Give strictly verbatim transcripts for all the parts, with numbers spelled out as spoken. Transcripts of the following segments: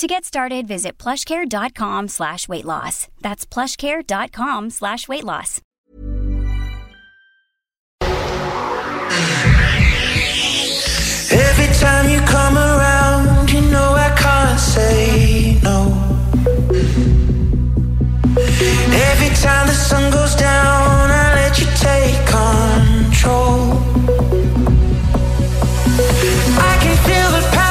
To get started, visit plushcare.com slash weight loss. That's plushcare.com slash weight loss. Every time you come around, you know I can't say no. Every time the sun goes down, I let you take control. I can feel the power.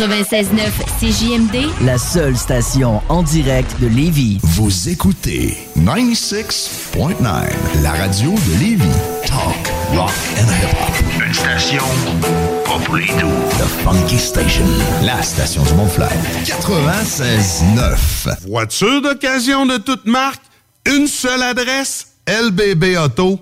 quatre-vingt-seize neuf C J M D, la seule station en direct de Lévis. Vous écoutez quatre-vingt-seize neuf, la radio de Lévis. Talk, rock and hip-hop. Une station pas pour les doux. The Funky Station, la station du Mont-Flair. quatre-vingt-seize neuf. Voiture d'occasion de toute marque, une seule adresse, L B B Auto.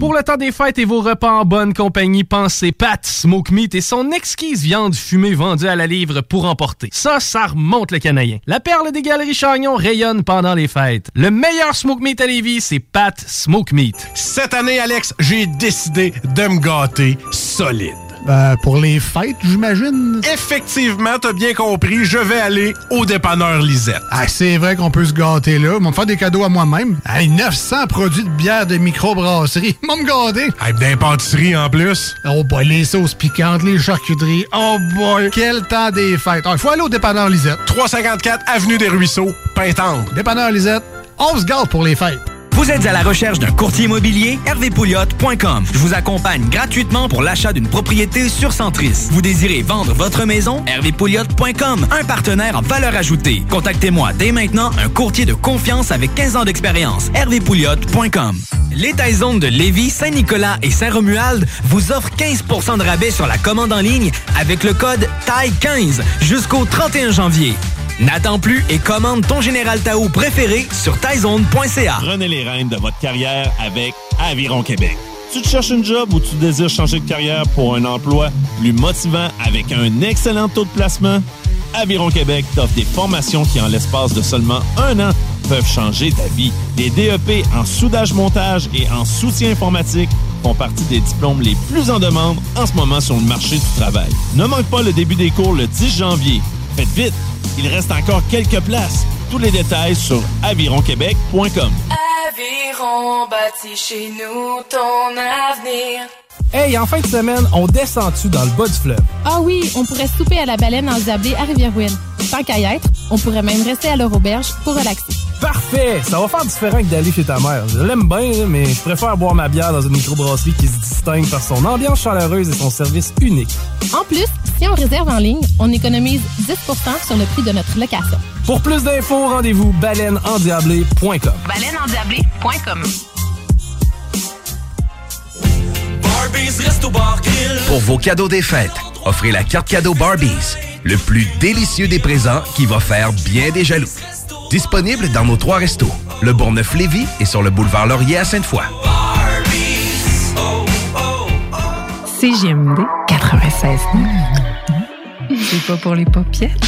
Pour le temps des fêtes et vos repas en bonne compagnie, pensez Pat Smoke Meat et son exquise viande fumée vendue à la livre pour emporter. Ça, ça remonte le canadien. La perle des galeries Chagnon rayonne pendant les fêtes. Le meilleur Smoke Meat à Lévis, c'est Pat Smoke Meat. Cette année, Alex, j'ai décidé de me gâter solide. Euh, pour les fêtes, j'imagine? Effectivement, t'as bien compris, je vais aller au Dépanneur Lisette. Ah, c'est vrai qu'on peut se gâter là. Ils vont me faire des cadeaux à moi-même. Ah, neuf cents produits de bière de microbrasserie. Ils vont me gâter. Ah, d'impantisserie en plus. Oh boy, les sauces piquantes, les charcuteries. Oh boy, quel temps des fêtes. Ah, il faut aller au Dépanneur Lisette. trois cent cinquante-quatre Avenue des Ruisseaux, Pintendre. Dépanneur Lisette, on se gâte pour les fêtes. Vous êtes à la recherche d'un courtier immobilier? R V Pouliotte point com. Je vous accompagne gratuitement pour l'achat d'une propriété sur Centris. Vous désirez vendre votre maison? R V Pouliotte point com. Un partenaire en valeur ajoutée. Contactez-moi dès maintenant un courtier de confiance avec quinze ans d'expérience. R V Pouliotte point com. Les Taizone de Lévis, Saint-Nicolas et Saint-Romuald vous offrent quinze pour cent de rabais sur la commande en ligne avec le code T A I quinze jusqu'au trente et un janvier. N'attends plus et commande ton Général Tao préféré sur taizone point c a. Prenez les rênes de votre carrière avec Aviron Québec. Tu te cherches une job ou tu désires changer de carrière pour un emploi plus motivant avec un excellent taux de placement? Aviron Québec t'offre des formations qui, en l'espace de seulement un an, peuvent changer ta vie. Les D E P en soudage-montage et en soutien informatique font partie des diplômes les plus en demande en ce moment sur le marché du travail. Ne manque pas le début des cours le dix janvier. Faites vite! Il reste encore quelques places. Tous les détails sur aviron québec point com. Aviron bâtit chez nous ton avenir. Hey, en fin de semaine, on descend-tu dans le bas du fleuve? Ah oui, on pourrait souper à la Baleine en Diablée à Rivière-Ouelle. Tant qu'à y être, on pourrait même rester à leur auberge pour relaxer. Parfait! Ça va faire différent que d'aller chez ta mère. Je l'aime bien, mais je préfère boire ma bière dans une microbrasserie qui se distingue par son ambiance chaleureuse et son service unique. En plus, si on réserve en ligne, on économise dix pour cent sur le prix de notre location. Pour plus d'infos, rendez-vous baleine en diablé point com. baleine en diablé point com. Pour vos cadeaux des fêtes, offrez la carte cadeau Barbies, le plus délicieux des présents qui va faire bien des jaloux. Disponible dans nos trois restos, le Bourgneuf-Lévis et sur le boulevard Laurier à Sainte-Foy. C J M D quatre-vingt-seize. Mmh. C'est pas pour les paupiètes.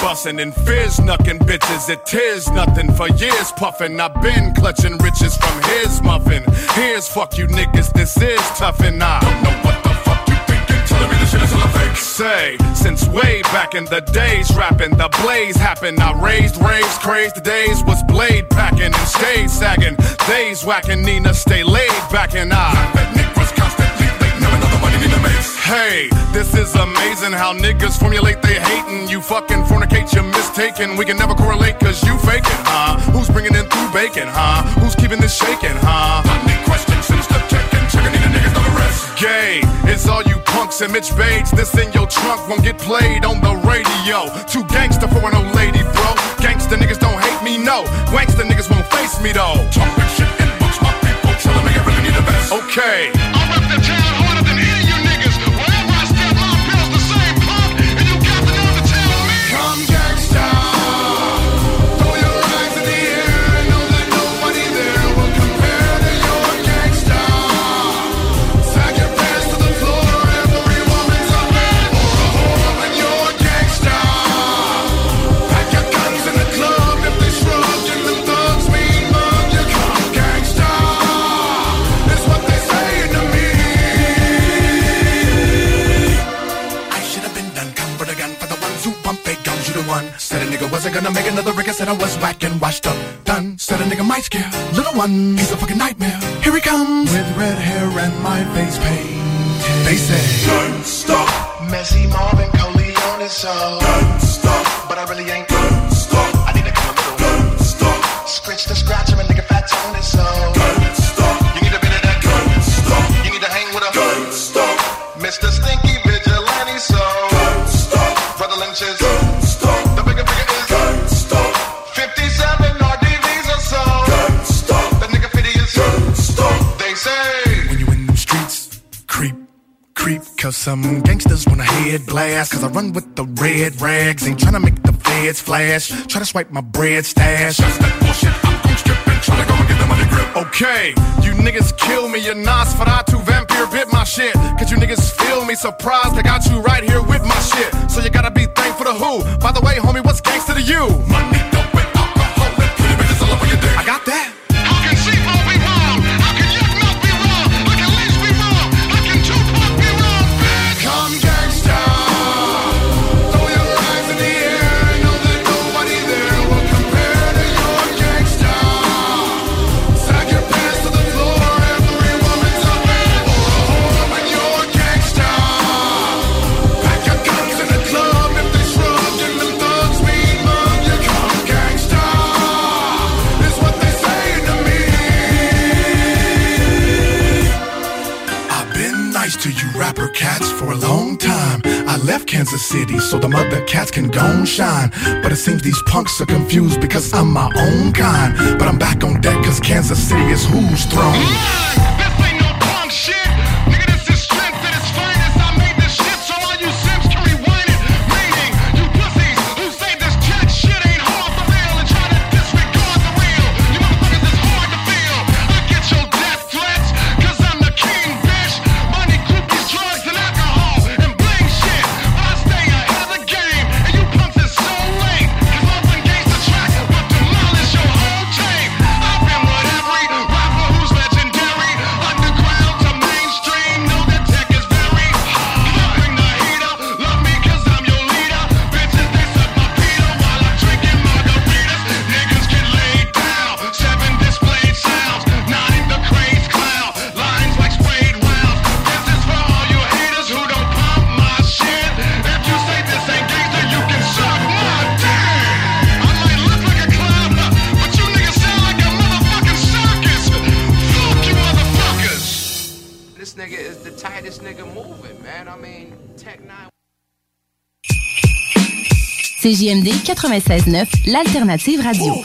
Bussin' and fizz knuckin' bitches, it tis nothing for years puffin'. I've been clutching riches from his muffin. Here's fuck you niggas, this is toughin'. I don't know what the fuck you thinkin', tellin' me this shit is all fake. Say, since way back in the days, rappin', the blaze happened. I raised raves, crazed days, was blade packin' and stayed saggin'. Days whackin', Nina stay laid back and I. That Nick was constantly late, never another money in the mix. Hey, this is amazing how niggas formulate they hatin'. You fucking fornicate, you're mistaken. We can never correlate cause you fakin', huh? Who's bringing in through bacon, huh? Who's keeping this shaking, huh? I need questions since the checkin', checkin' in the niggas never rest. Gay, it's all you punks and Mitch Bates. This in your trunk won't get played on the radio. Too gangster for an old lady, bro. Gangster niggas don't hate me, no. Gangster niggas won't face me, though. Talkin' shit in books, my people tellin' me I really need the best. Okay. I'm up the town harder than any of you niggas. Said a nigga wasn't gonna make another record. Said I was whack and washed up, done. Said a nigga might scare little one. He's a fucking nightmare. Here he comes with red hair and my face painted. They say don't stop. Messy Marvin Corleone, so don't stop. But I really ain't don't stop. I need to come a little don't stop. Scratch the scratcher and nigga fat tone is so don't stop. You need a bit of that don't stop. You need to hang with a don't stop. Mister Stinky Vigilante, so don't stop. Brother Lynch's don't stop. Cause some gangsters wanna head blast. Cause I run with the red rags. Ain't tryna make the feds flash. Try to swipe my bread stash. Just that bullshit, I'm gon' strip and try to go and get them on the grip. Okay, you niggas kill me. You're Nosferatu, vampire bit my shit. Cause you niggas feel me. Surprised I got you right here with my shit. So you gotta be thankful to who? By the way, homie, what's gangster to you? Money, dope, it, to you rapper cats for a long time. I left Kansas City so the mother cats can go and shine. But it seems these punks are confused because I'm my own kind. But I'm back on deck cause Kansas City is who's throne. Mine! This ain't no punk shit! Nigga, this is strength at its finest. I made this shit so all you Sims can rewind it. Meaning, you pussies who say this cat shit ain't hard for real and try to disregard the real. You motherfuckers is hard to feel. I get your death threats cause I'm the king, bitch. Money, groupies, drugs, and alcohol and bling shit. I stay ahead of the game and you punks is so late. Cause open gates attract what demolish your whole chain. I've been with every rapper who's legendary. Underground to mainstream, know that tech is very hard. I bring the heat up, love me cause I'm your leader. Bitches, they suck my Peter while I'm drinking margaritas. Niggas get laid down, seven displayed sounds. Not in the craze clown, lines like sprayed rounds. This is for all you haters who don't pump my shit. If you say this ain't gangsta, then you can suck my dick. I might look like a clown, but you niggas sound like a motherfucking circus. Fuck you motherfuckers. This nigga is the tightest nigga moving, man. I mean, Tech nine. C J M D quatre-vingt-seize neuf, l'alternative radio.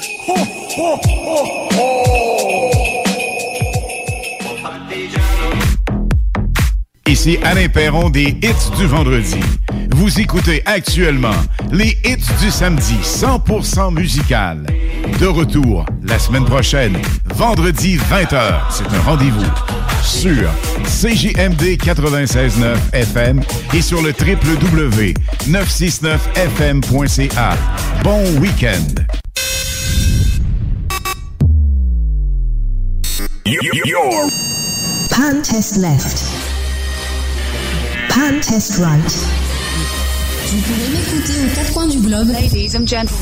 Ici Alain Perron des Hits du vendredi. Vous écoutez actuellement les Hits du samedi cent pour cent musical. De retour la semaine prochaine, vendredi vingt heures. C'est un rendez-vous sur C J M D quatre-vingt-seize neuf F M et sur le w w w point neuf six neuf f m point c a. Bon week-end. Your pan test left. Pan test right. Vous pouvez m'écouter aux quatre coins du globe. Ladies and gentlemen.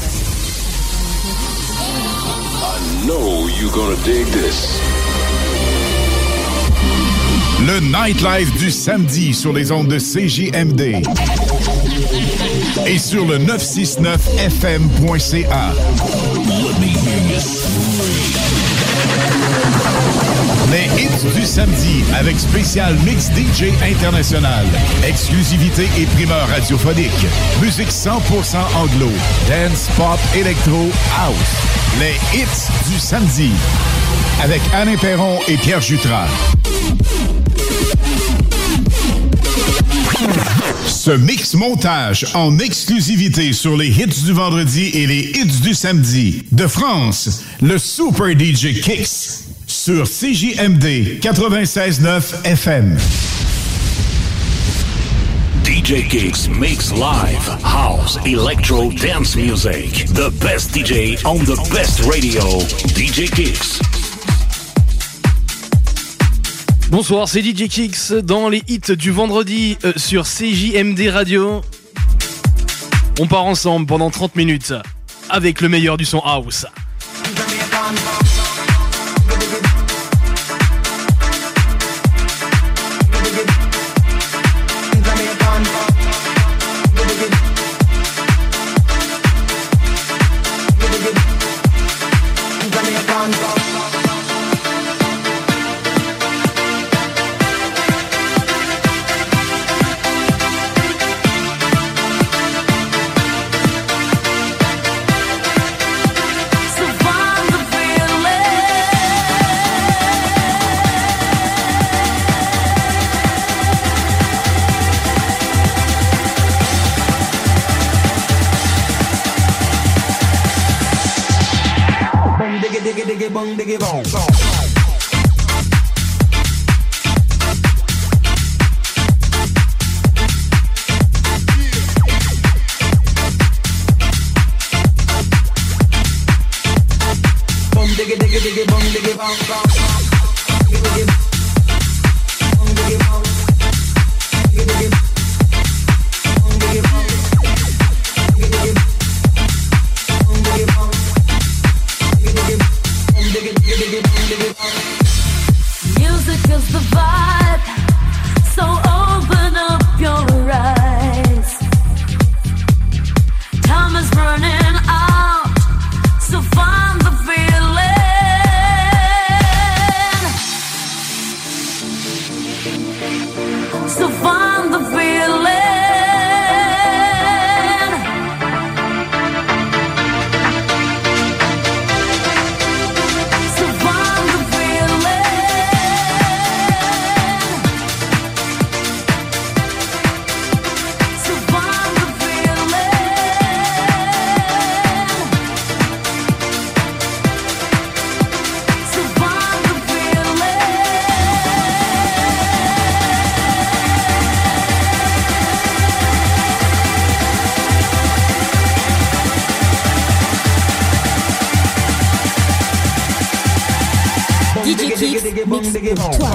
I know you're gonna dig this. Le nightlife du samedi sur les ondes de C J M D et sur le neuf six neuf f m point c a. Les hits du samedi avec spécial mix D J international, exclusivité et primeur radiophonique, musique cent pour cent anglo, dance, pop, électro, house. Les hits du samedi avec Alain Perron et Pierre Jutras. Ce mix montage en exclusivité sur les hits du vendredi et les hits du samedi de France, le Super D J Kicks sur C J M D quatre-vingt-seize neuf F M. D J Kicks makes live, house, electro, dance music. The best D J on the best radio. D J Kicks. Bonsoir, c'est D J Kicks dans les hits du vendredi euh, sur C J M D Radio. On part ensemble pendant trente minutes avec le meilleur du son house. So find the feeling. So find the feeling. So find the feeling. So find the D J Kicks mix pour toi.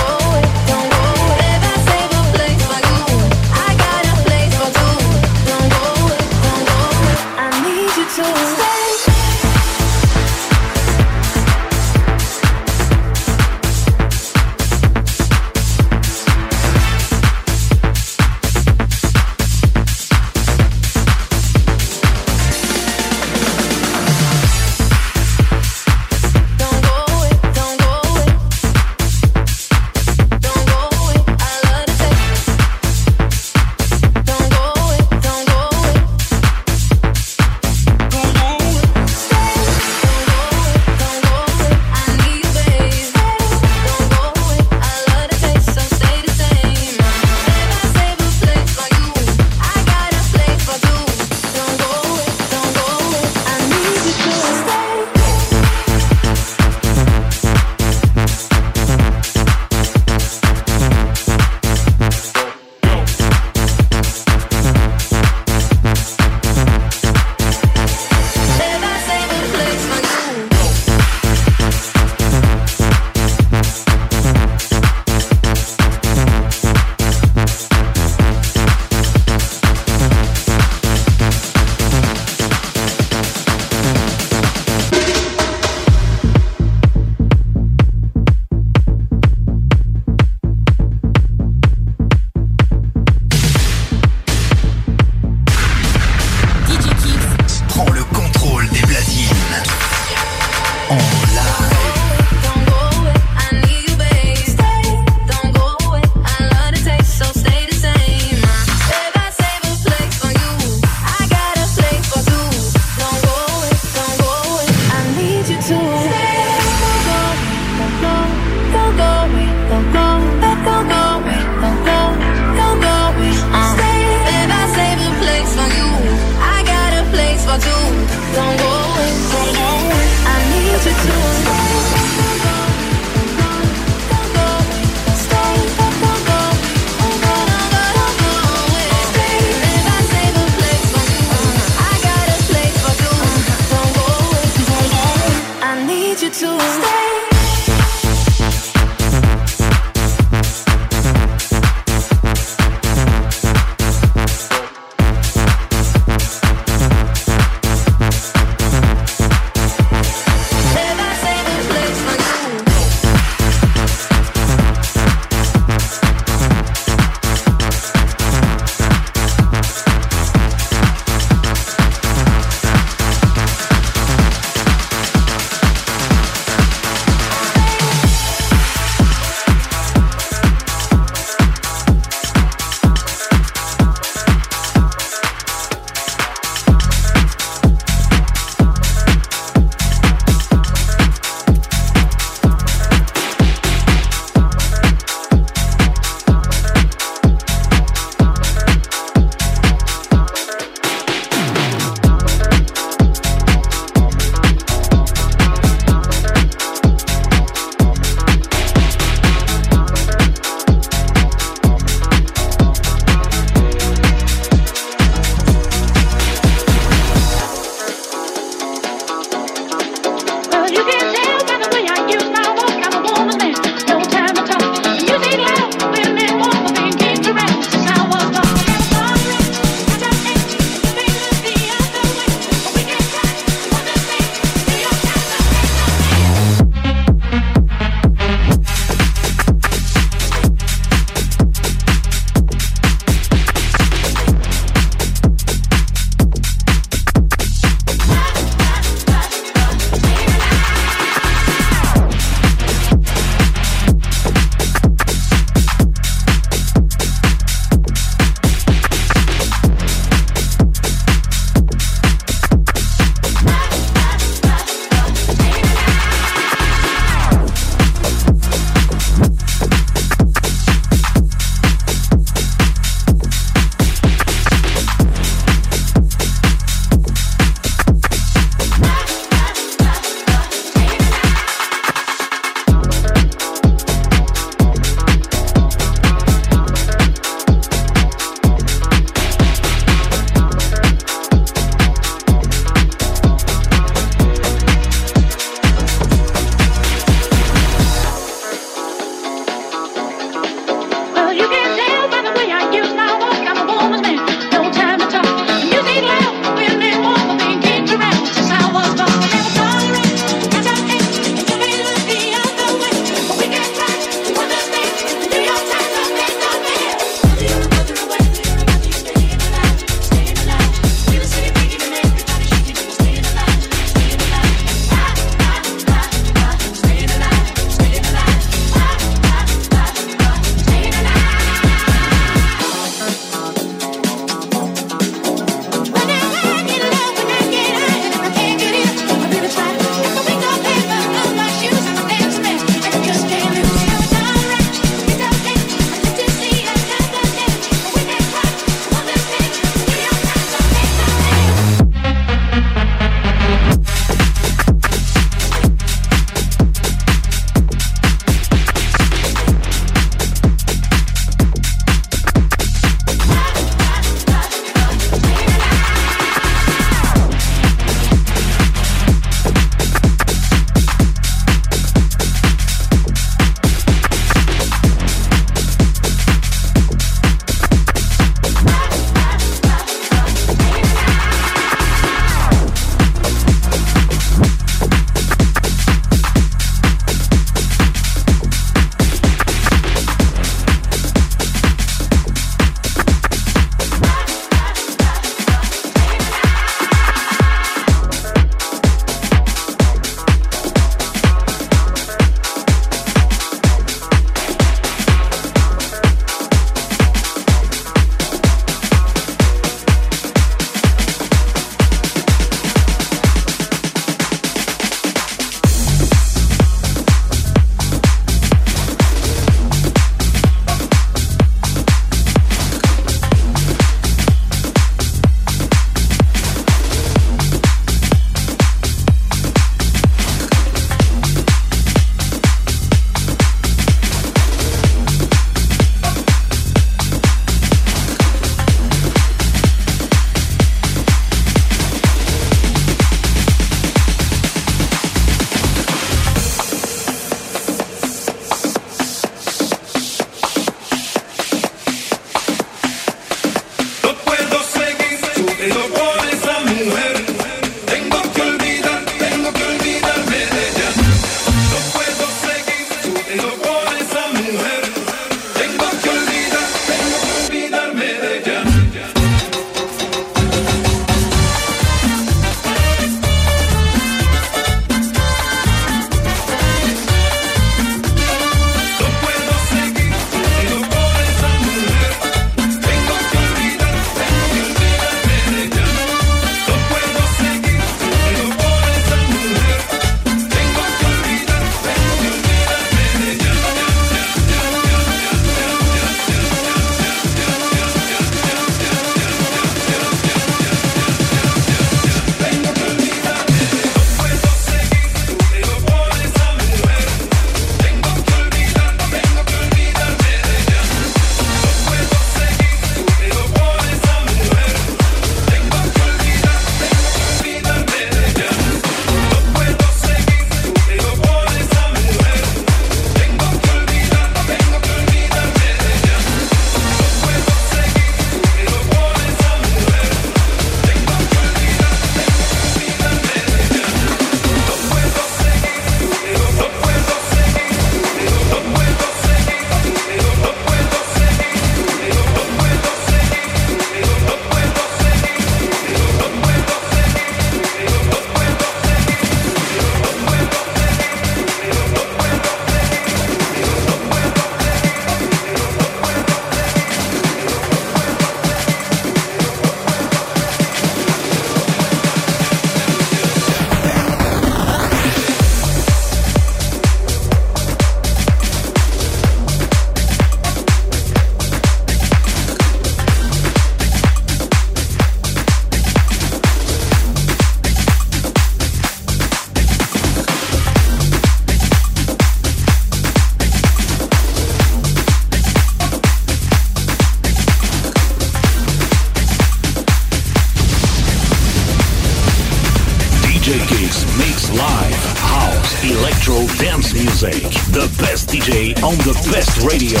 electro dance music. The best D J on the best radio.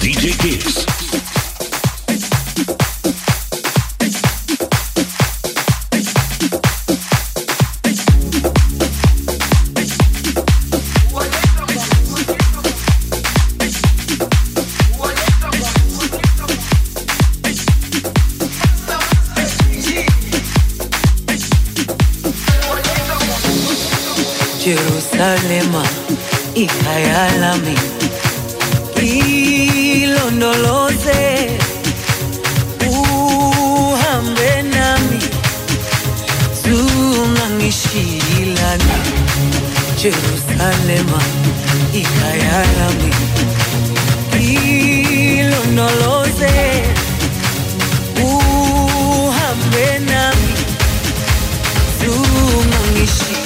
D J Kicks. Jerusalema ikayalami ilondoloze, uhambe nami tungangishilana. Jerusalema ikayalami ilondoloze, uhambe nami tungangishilana.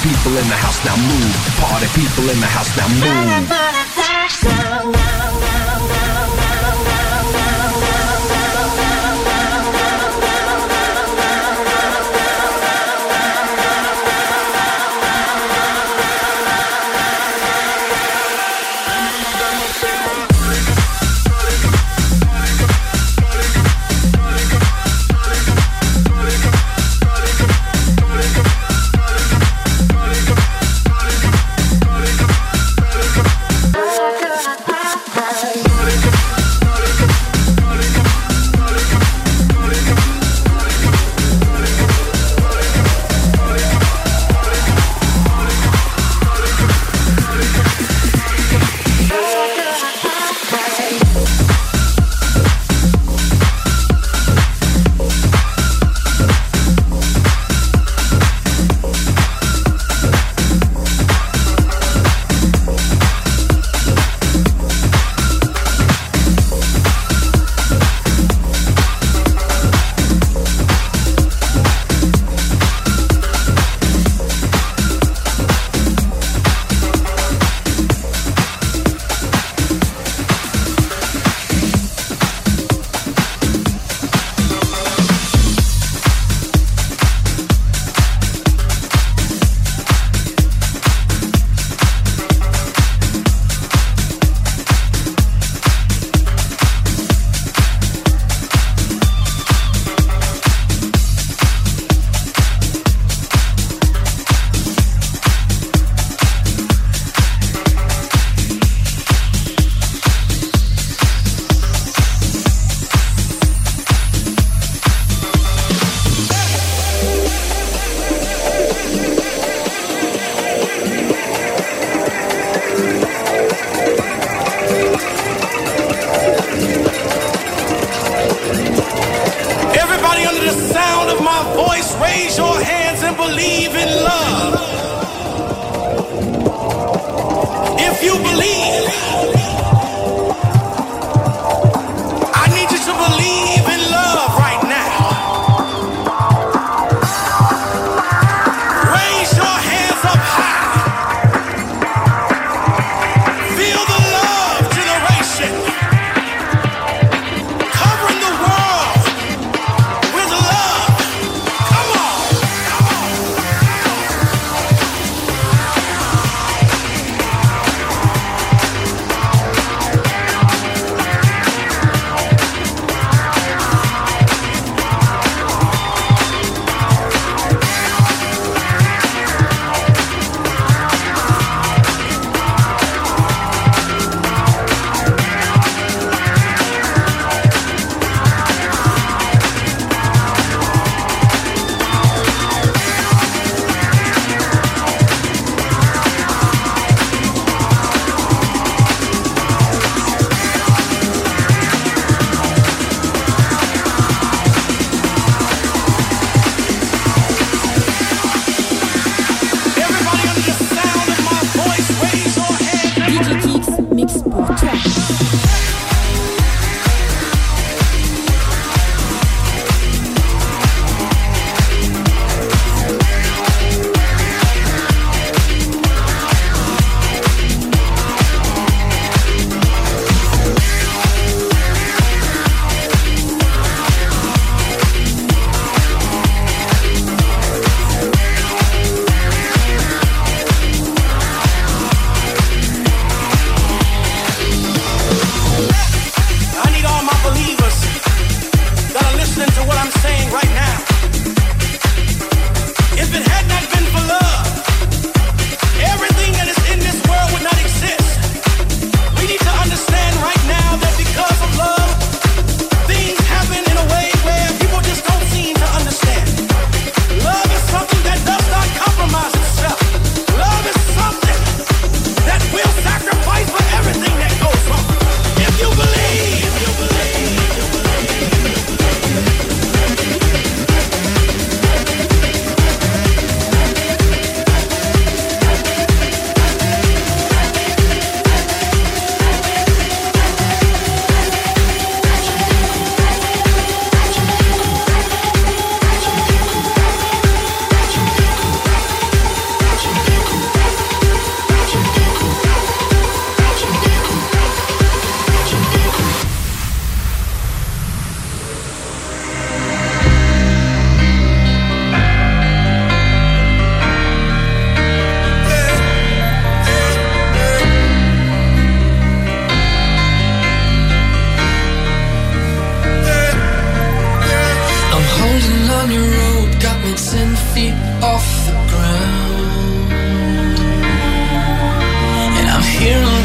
People in the house now move.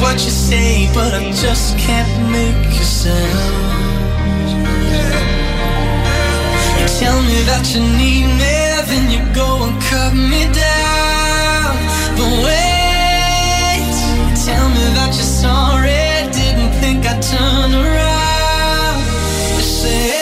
what you say, but I just can't make you sound. You tell me that you need me, then you go and cut me down. But wait, you tell me that you're sorry, didn't think I'd turn around. You say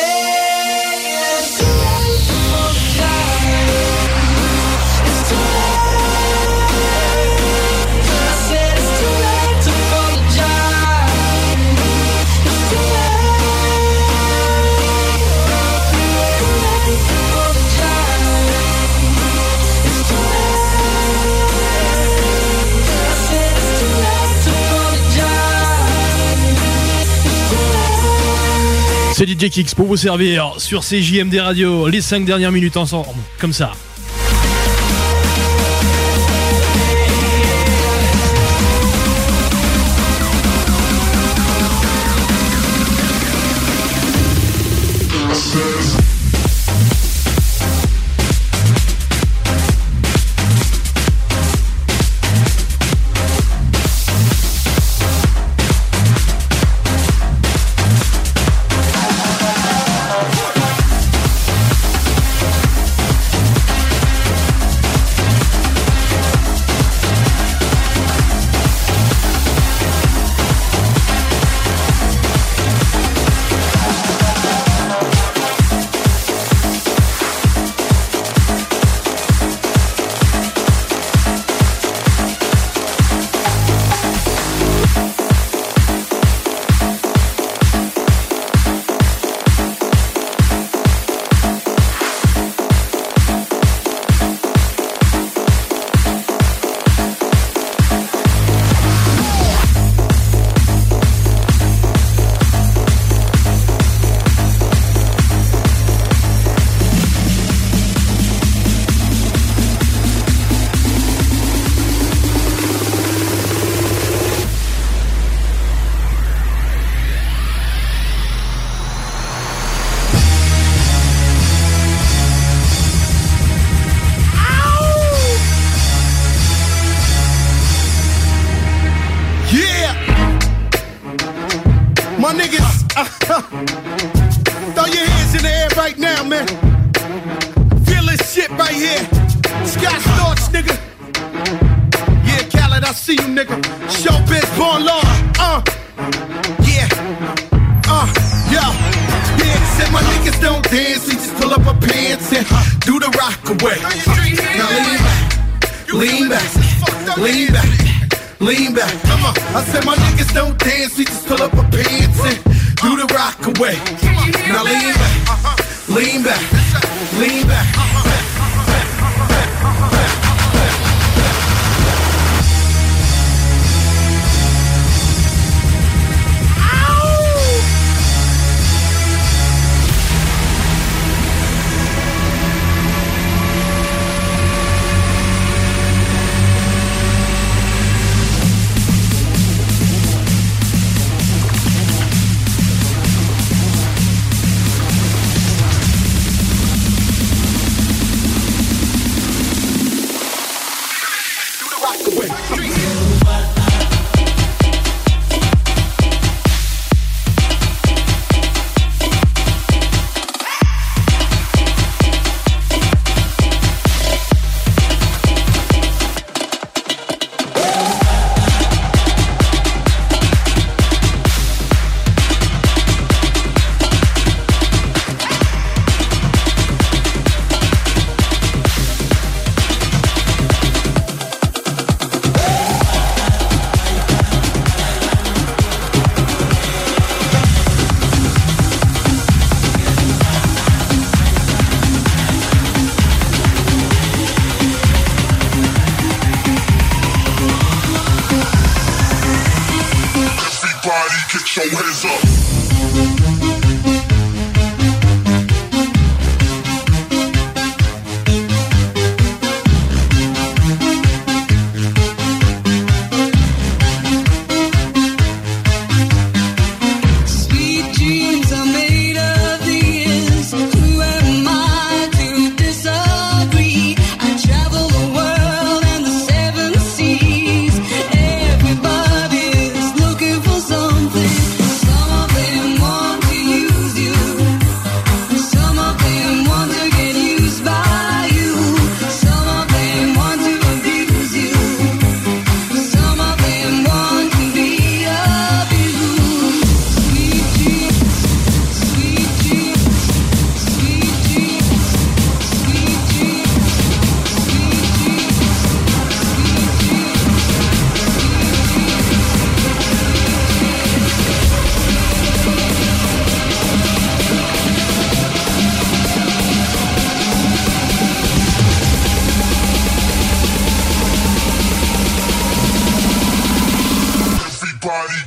c'est D J Kicks pour vous servir sur C J M D Radio, les cinq dernières minutes ensemble, comme ça.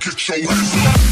Get your hands up.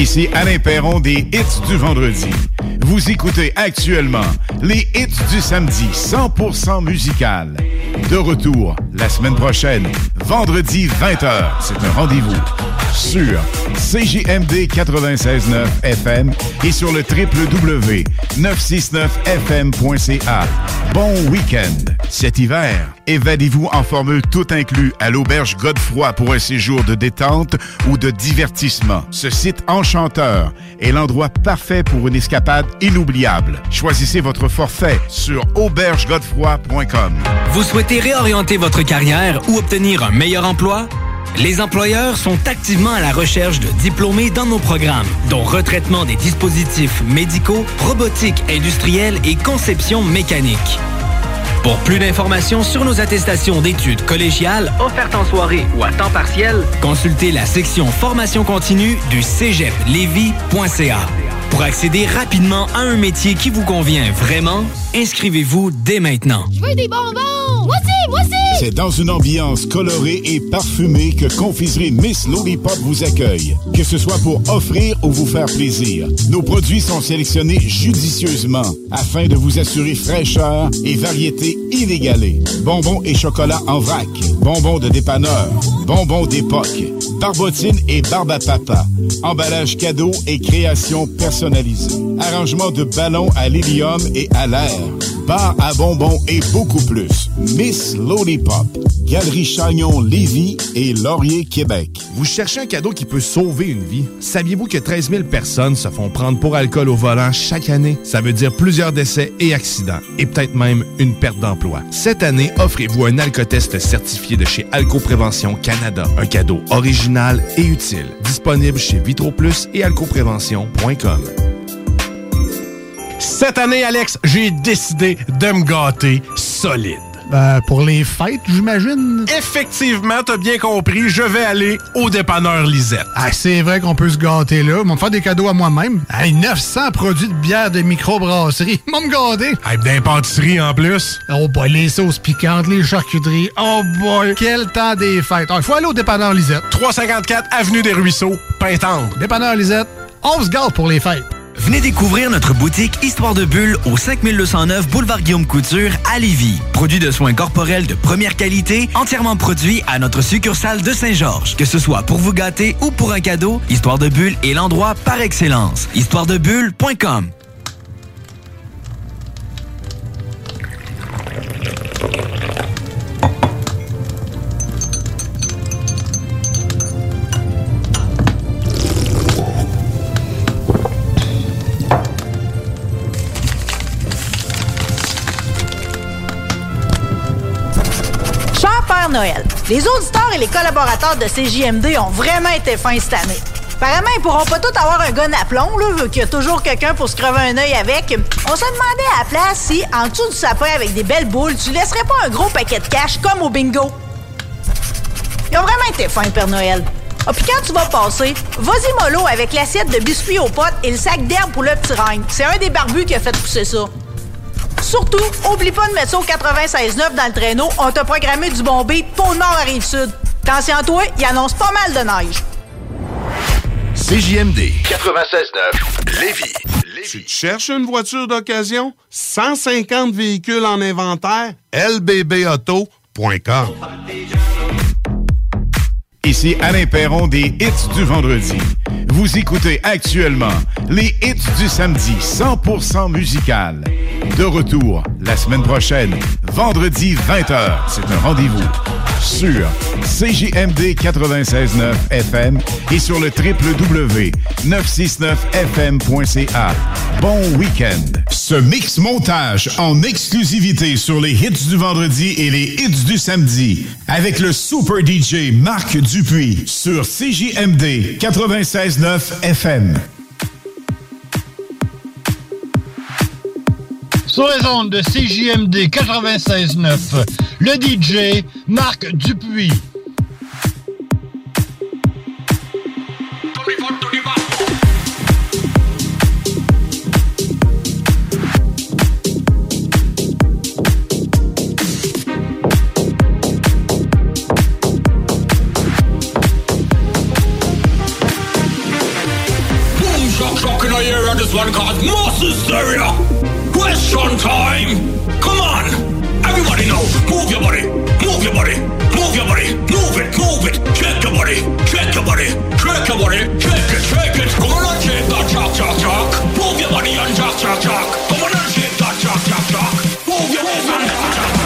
Ici Alain Perron des Hits du vendredi. Vous écoutez actuellement les Hits du samedi cent pour cent musical. De retour la semaine prochaine, vendredi vingt heures. C'est un rendez-vous sur C J M D quatre-vingt-seize virgule neuf F M et sur le double vé double vé double vé neuf six neuf F M point C A. Bon week-end cet hiver. Évadez-vous en formule tout inclus à l'auberge Godefroy pour un séjour de détente ou de divertissement. Ce site enchanteur est l'endroit parfait pour une escapade inoubliable. Choisissez votre forfait sur auberge godefroy point com. Vous souhaitez réorienter votre carrière ou obtenir un meilleur emploi? Les employeurs sont activement à la recherche de diplômés dans nos programmes, dont retraitement des dispositifs médicaux, robotique industrielle et conception mécanique. Pour plus d'informations sur nos attestations d'études collégiales, offertes en soirée ou à temps partiel, consultez la section formation continue du cégep lévis point C A. Pour accéder rapidement à un métier qui vous convient vraiment, inscrivez-vous dès maintenant. Je veux des bonbons! Voici, voici! C'est dans une ambiance colorée et parfumée que Confiserie Miss Lollipop vous accueille. Que ce soit pour offrir ou vous faire plaisir, nos produits sont sélectionnés judicieusement afin de vous assurer fraîcheur et variété inégalée. Bonbons et chocolat en vrac, bonbons de dépanneur, bonbons d'époque, barbotines et barbe à papa, emballage cadeau et création personnalisée, arrangement de ballons à l'hélium et à l'air, bar à bonbons et beaucoup plus. Miss Lollipop, Galerie Chagnon Lévis et Laurier Québec. Vous cherchez un cadeau qui peut sauver une vie? Saviez-vous que treize mille personnes se font prendre pour alcool au volant chaque année? Ça veut dire plusieurs décès et accidents, et peut-être même une perte d'emploi. Cette année, offrez-vous un alcotest certifié de chez Alcoprévention Canada. Un cadeau original et utile. Disponible chez VitroPlus et alcoprévention point com. Cette année, Alex, j'ai décidé de me gâter solide. Ben, pour les fêtes, j'imagine. Effectivement, t'as bien compris, je vais aller au Dépanneur Lisette. Ah, c'est vrai qu'on peut se gâter là. Ils vont me faire des cadeaux à moi-même. Ah, neuf cents produits de bière de microbrasserie. Ils vont me gâter. Ah, d'impantisserie en plus. Oh boy, les sauces piquantes, les charcuteries. Oh boy, quel temps des fêtes. Il ah, faut aller au Dépanneur Lisette. trois cent cinquante-quatre Avenue des Ruisseaux, Pintendre. Dépanneur Lisette, on se gâte pour les fêtes. Venez découvrir notre boutique Histoire de Bulles au cinq mille deux cent neuf Boulevard Guillaume Couture à Lévis. Produit de soins corporels de première qualité, entièrement produit à notre succursale de Saint-Georges. Que ce soit pour vous gâter ou pour un cadeau, Histoire de Bulles est l'endroit par excellence. histoire de bulles point com. Noël. Les auditeurs et les collaborateurs de C J M D ont vraiment été fins cette année. Apparemment, ils pourront pas tous avoir un gun à plomb, là, vu qu'il y a toujours quelqu'un pour se crever un œil avec. On se demandait à la place si, en dessous du sapin avec des belles boules, tu laisserais pas un gros paquet de cash comme au bingo. Ils ont vraiment été fins, Père Noël. Ah, puis quand tu vas passer, vas-y mollo avec l'assiette de biscuits aux potes et le sac d'herbe pour le petit règne. C'est un des barbus qui a fait pousser ça. Surtout, oublie pas de mettre ça au quatre-vingt-seize neuf dans le traîneau. On t'a programmé du bon beat pour le nord à Rive-Sud. Attention à toi, il annonce pas mal de neige. C J M D quatre-vingt-seize neuf Lévis. Lévis. Tu te cherches une voiture d'occasion? cent cinquante véhicules en inventaire? L B B auto point com. Ici Alain Perron des Hits du vendredi. Vous écoutez actuellement les Hits du samedi cent pour cent musical. De retour la semaine prochaine, vendredi vingt heures. C'est un rendez-vous sur C J M D quatre-vingt-seize neuf F M et sur le w w w point neuf six neuf f m point c a. Bon week-end. Ce mix montage en exclusivité sur les hits du vendredi et les hits du samedi avec le super D J Marc Dupuis sur C J M D quatre-vingt-seize neuf F M. Sur les ondes de C J M D quatre-vingt-seize neuf, le D J Marc Dupuis. This one called Mass Hysteria. Question time. Come on. Everybody know. Move your body. Move your body. Move your body. Move it. Move it. Shake your body. Shake your body. Shake your body. Shake it. Shake it. Come on and shake that chop chop chop. Move your body and chop chop chop. Come on and shake that chop chop chop. Move your body and chop chop chop.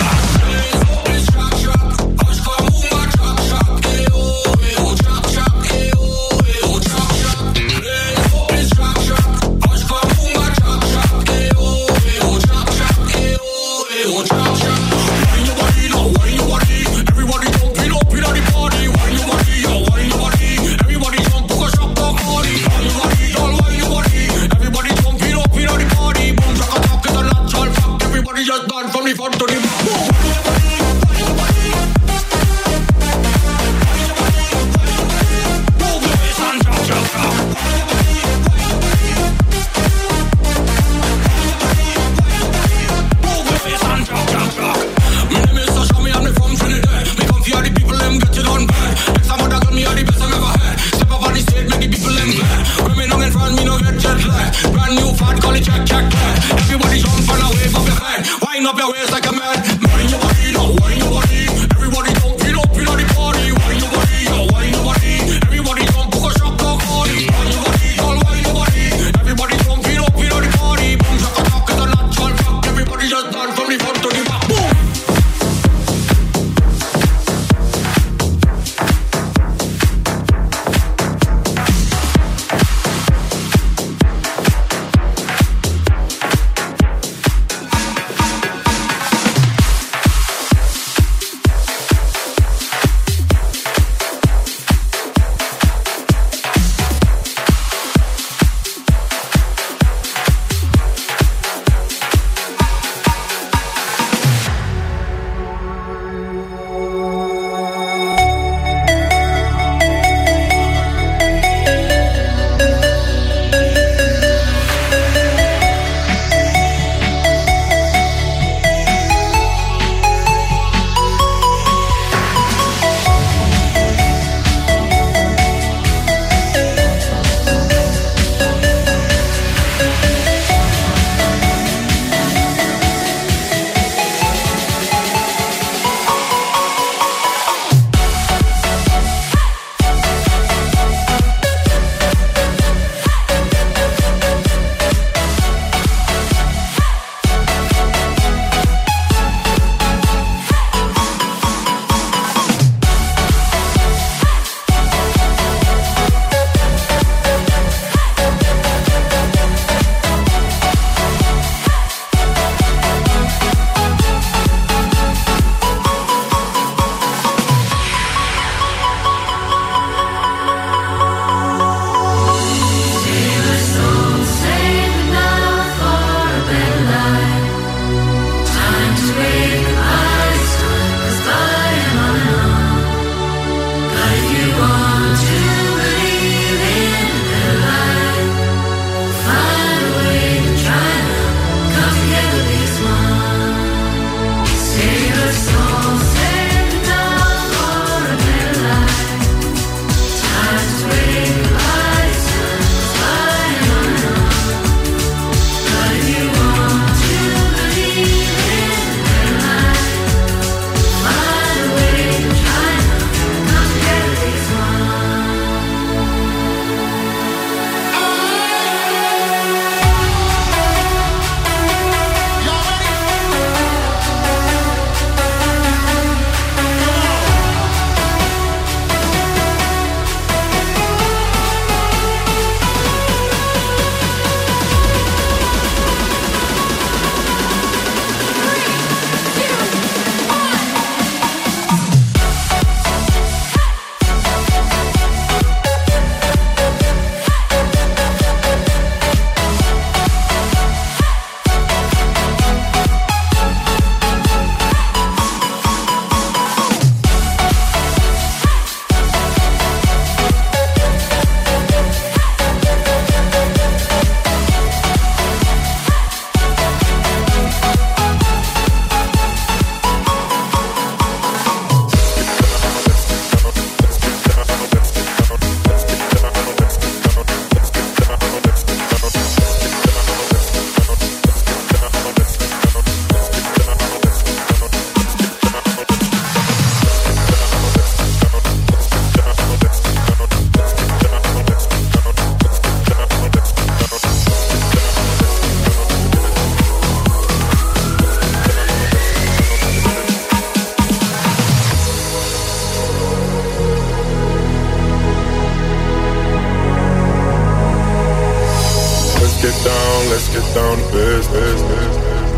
get down, let's get down to business.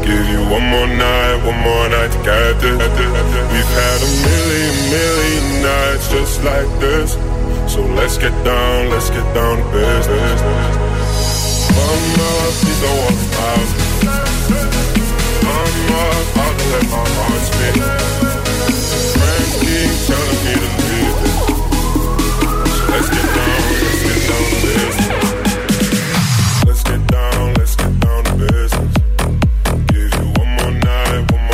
Give you one more night, one more night to get this. We've had a million, million nights just like this. So let's get down, let's get down to business. Mama, please don't walk out. Mama, I don't let my heart speak. Friends keep telling me to leave. So let's get down, let's get down to business. Let's get down, let's get down to business.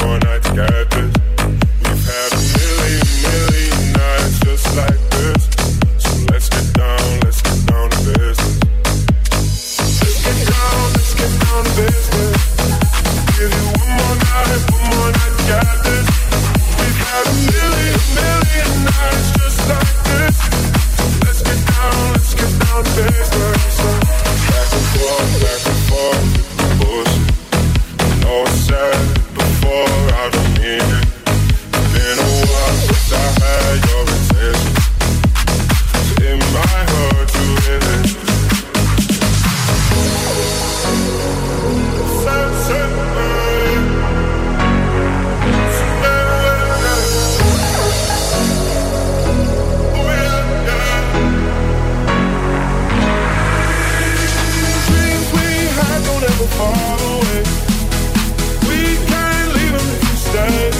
Got this. We've had a million, million nights just like this. So let's get down, let's get down to business. Let's get down, let's get down to business. Give you one more night, one more night, got this. We've had a million, million nights just like this. So let's get down, let's get down to business. Back and forth, back and forth, bullshit. I know it's sad. I don't mean it. Been a while since I had your attention. So it might hurt to hit it. Sunset night. Oh yeah, yeah. Dreams we had don't ever fall away. Send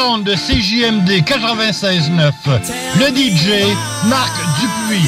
ondes de C J M D quatre-vingt-seize neuf, le D J Marc Dupuis.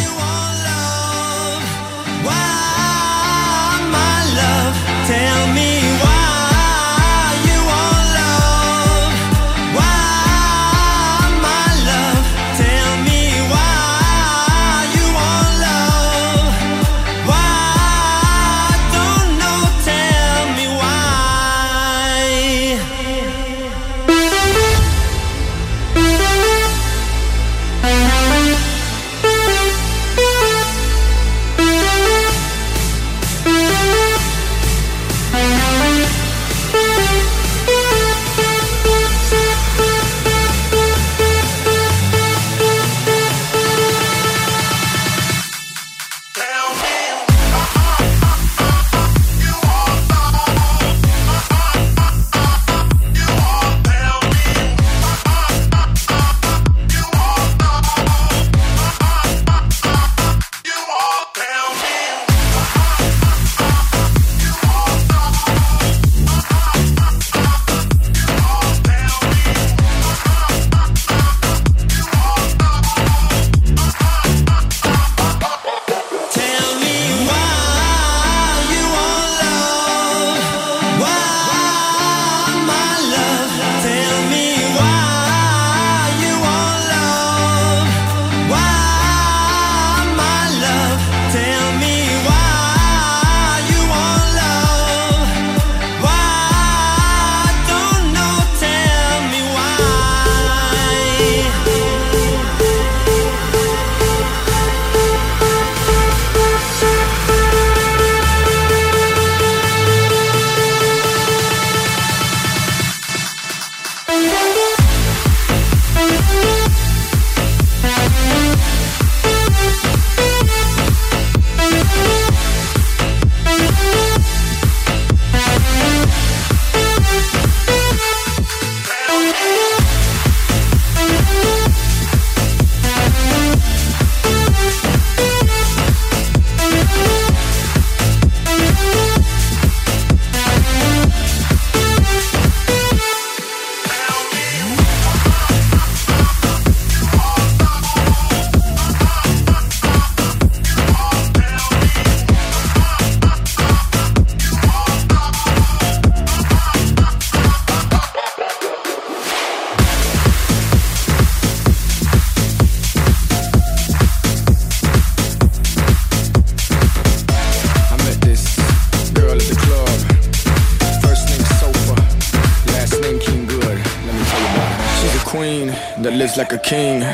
Like a king,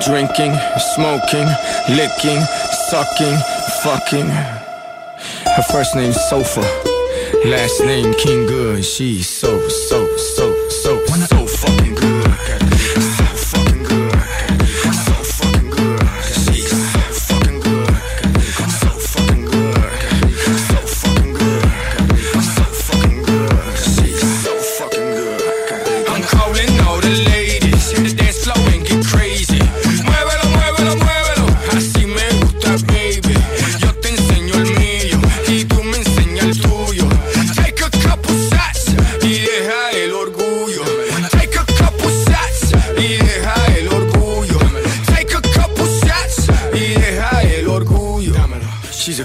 drinking, smoking, licking, sucking, fucking. Her first name's Sofa, last name King Good. She's so, so, so, so, so fucking good. So fucking good. So fucking good. She's so fucking good. So fucking good. So fucking good. So fucking good. She's so fucking good. I'm calling all the ladies.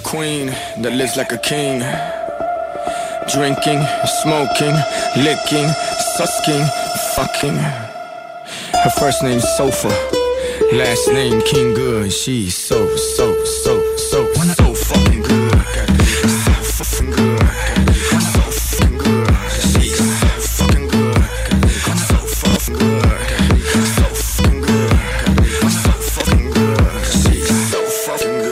Queen that lives like a king, drinking, smoking, licking, susking, fucking. Her first name's Sofa, last name King Good. She's so, so, so, so, so fucking good. So fucking good. So fucking good. She's so fucking good. So fucking good. So fucking good. So fucking good. She's so fucking good.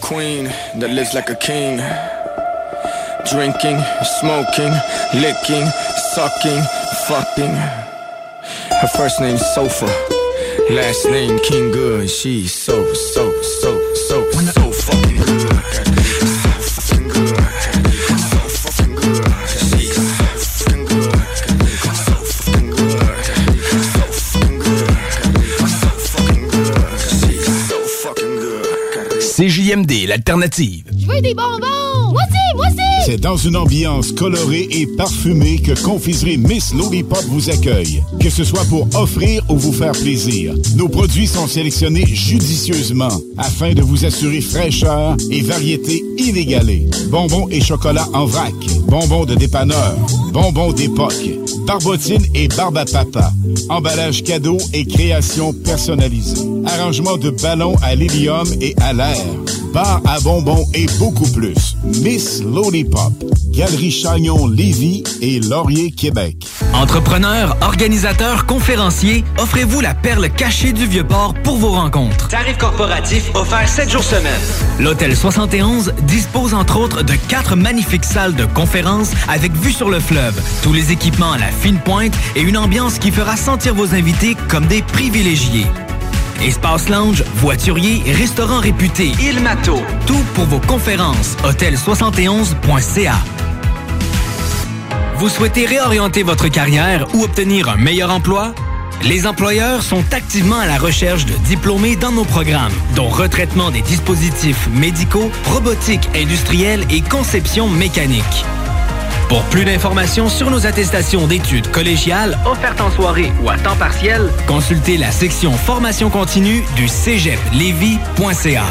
Queen that lives like a king, drinking, smoking, licking, sucking, fucking. Her first name's Sofa, last name King Good. She's so, so, so, so, so. C J M D, l'alternative. Je veux des bonbons! Voici, voici! C'est dans une ambiance colorée et parfumée que Confiserie Miss Lollipop vous accueille. Que ce soit pour offrir ou vous faire plaisir, nos produits sont sélectionnés judicieusement afin de vous assurer fraîcheur et variété inégalée. Bonbons et chocolat en vrac, bonbons de dépanneur, bonbons d'époque, barbotines et barbe à papa, emballage cadeau et création personnalisée, arrangement de ballons à l'hélium et à l'air, bar à bonbons et beaucoup plus. Miss Lollipop, Galerie Chagnon Lévis et Laurier Québec. Entrepreneurs, organisateurs, conférenciers, offrez-vous la perle cachée du Vieux-Port pour vos rencontres. Tarifs corporatifs offerts sept jours semaine. L'Hôtel soixante et onze dispose entre autres de quatre magnifiques salles de conférences avec vue sur le fleuve, tous les équipements à la fine pointe et une ambiance qui fera sentir vos invités comme des privilégiés. Espace lounge, voiturier, restaurant réputé, Il Mato. Tout pour vos conférences. hôtel soixante et onze point c a. Vous souhaitez réorienter votre carrière ou obtenir un meilleur emploi? Les employeurs sont activement à la recherche de diplômés dans nos programmes, dont retraitement des dispositifs médicaux, robotique industrielle et conception mécanique. Pour plus d'informations sur nos attestations d'études collégiales, offertes en soirée ou à temps partiel, consultez la section formation continue du cégep lévis point c a.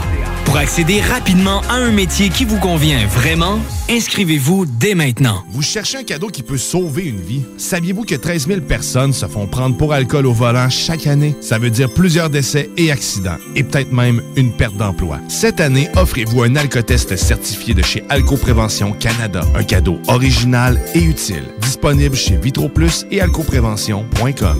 Pour accéder rapidement à un métier qui vous convient vraiment, inscrivez-vous dès maintenant. Vous cherchez un cadeau qui peut sauver une vie? Saviez-vous que treize mille personnes se font prendre pour alcool au volant chaque année? Ça veut dire plusieurs décès et accidents, et peut-être même une perte d'emploi. Cette année, offrez-vous un alcotest certifié de chez Alcoprévention Canada. Un cadeau original et utile. Disponible chez VitroPlus et alcoprévention point com.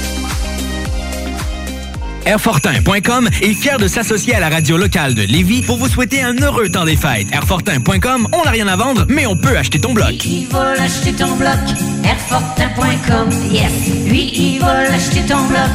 airfortin point com est fier de s'associer à la radio locale de Lévis pour vous souhaiter un heureux temps des fêtes. airfortin point com, on n'a rien à vendre, mais on peut acheter ton bloc. Lui, il va l'acheter ton bloc. airfortin point com, yes. Lui, il va l'acheter ton bloc.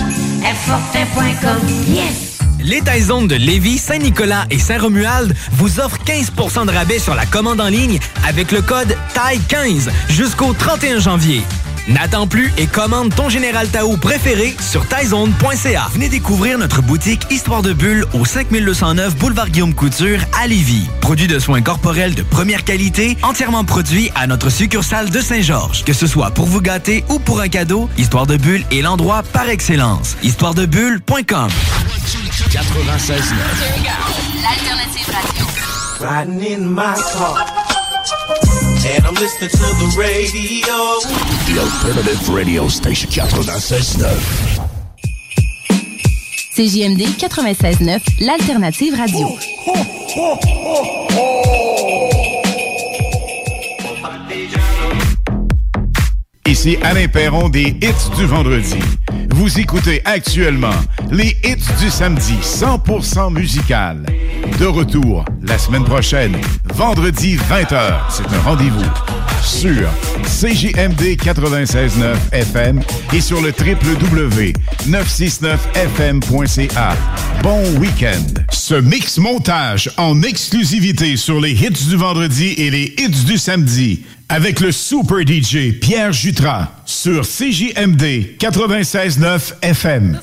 airfortin point com, yes. Les Taizone de Lévis, Saint-Nicolas et Saint-Romuald vous offrent quinze pour cent de rabais sur la commande en ligne avec le code T A I quinze jusqu'au trente et un janvier. N'attends plus et commande ton Général Tao préféré sur taizone point c a. Venez découvrir notre boutique Histoire de Bulles au cinq mille deux cent neuf boulevard Guillaume Couture à Lévis. Produit de soins corporels de première qualité, entièrement produit à notre succursale de Saint-Georges. Que ce soit pour vous gâter ou pour un cadeau, Histoire de Bulles est l'endroit par excellence. histoire de bulles point com. quatre-vingt-seize neuf. L'alternative radio. Riding in my car. And I'm listening to the radio. The alternative radio station quatre-vingt-seize neuf. C J M D quatre-vingt-seize neuf, l'alternative radio. Oh, oh, oh, oh. Ici Alain Perron des hits du vendredi. Vous écoutez actuellement les hits du samedi cent pour cent musical. De retour la semaine prochaine, vendredi vingt heures. C'est un rendez-vous sur C J M D quatre-vingt-seize neuf F M et sur le double vé double vé double vé neuf six neuf f m point c a. Bon week-end. Ce mix-montage en exclusivité sur les hits du vendredi et les hits du samedi avec le super D J Pierre Jutras sur C J M D quatre-vingt-seize neuf F M.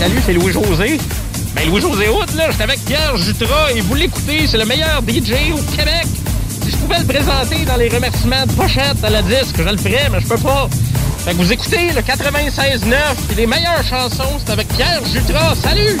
salut, c'est Louis-José. Ben, Louis-José Houde, là, j'étais avec Pierre Jutras et vous l'écoutez, c'est le meilleur D J au Québec. Si je pouvais le présenter dans les remerciements de pochette à la disque, je le ferais, mais je peux pas. Fait que vous écoutez le quatre-vingt-seize neuf et les meilleures chansons, c'est avec Pierre Jutras. Salut!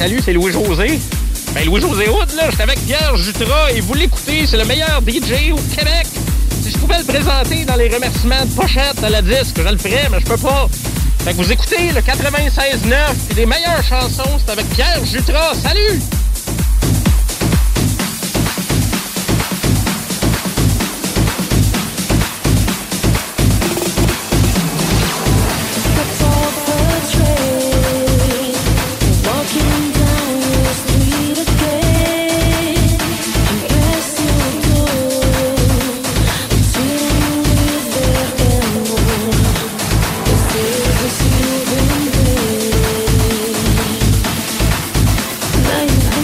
Salut, c'est Louis-José. Ben, Louis-José Houde, là, j'étais avec Pierre Jutras et vous l'écoutez, c'est le meilleur D J au Québec. Si je pouvais le présenter dans les remerciements de pochette à la disque, je le ferais, mais je peux pas. Fait que vous écoutez le quatre-vingt-seize neuf et les meilleures chansons, c'est avec Pierre Jutras. Salut! I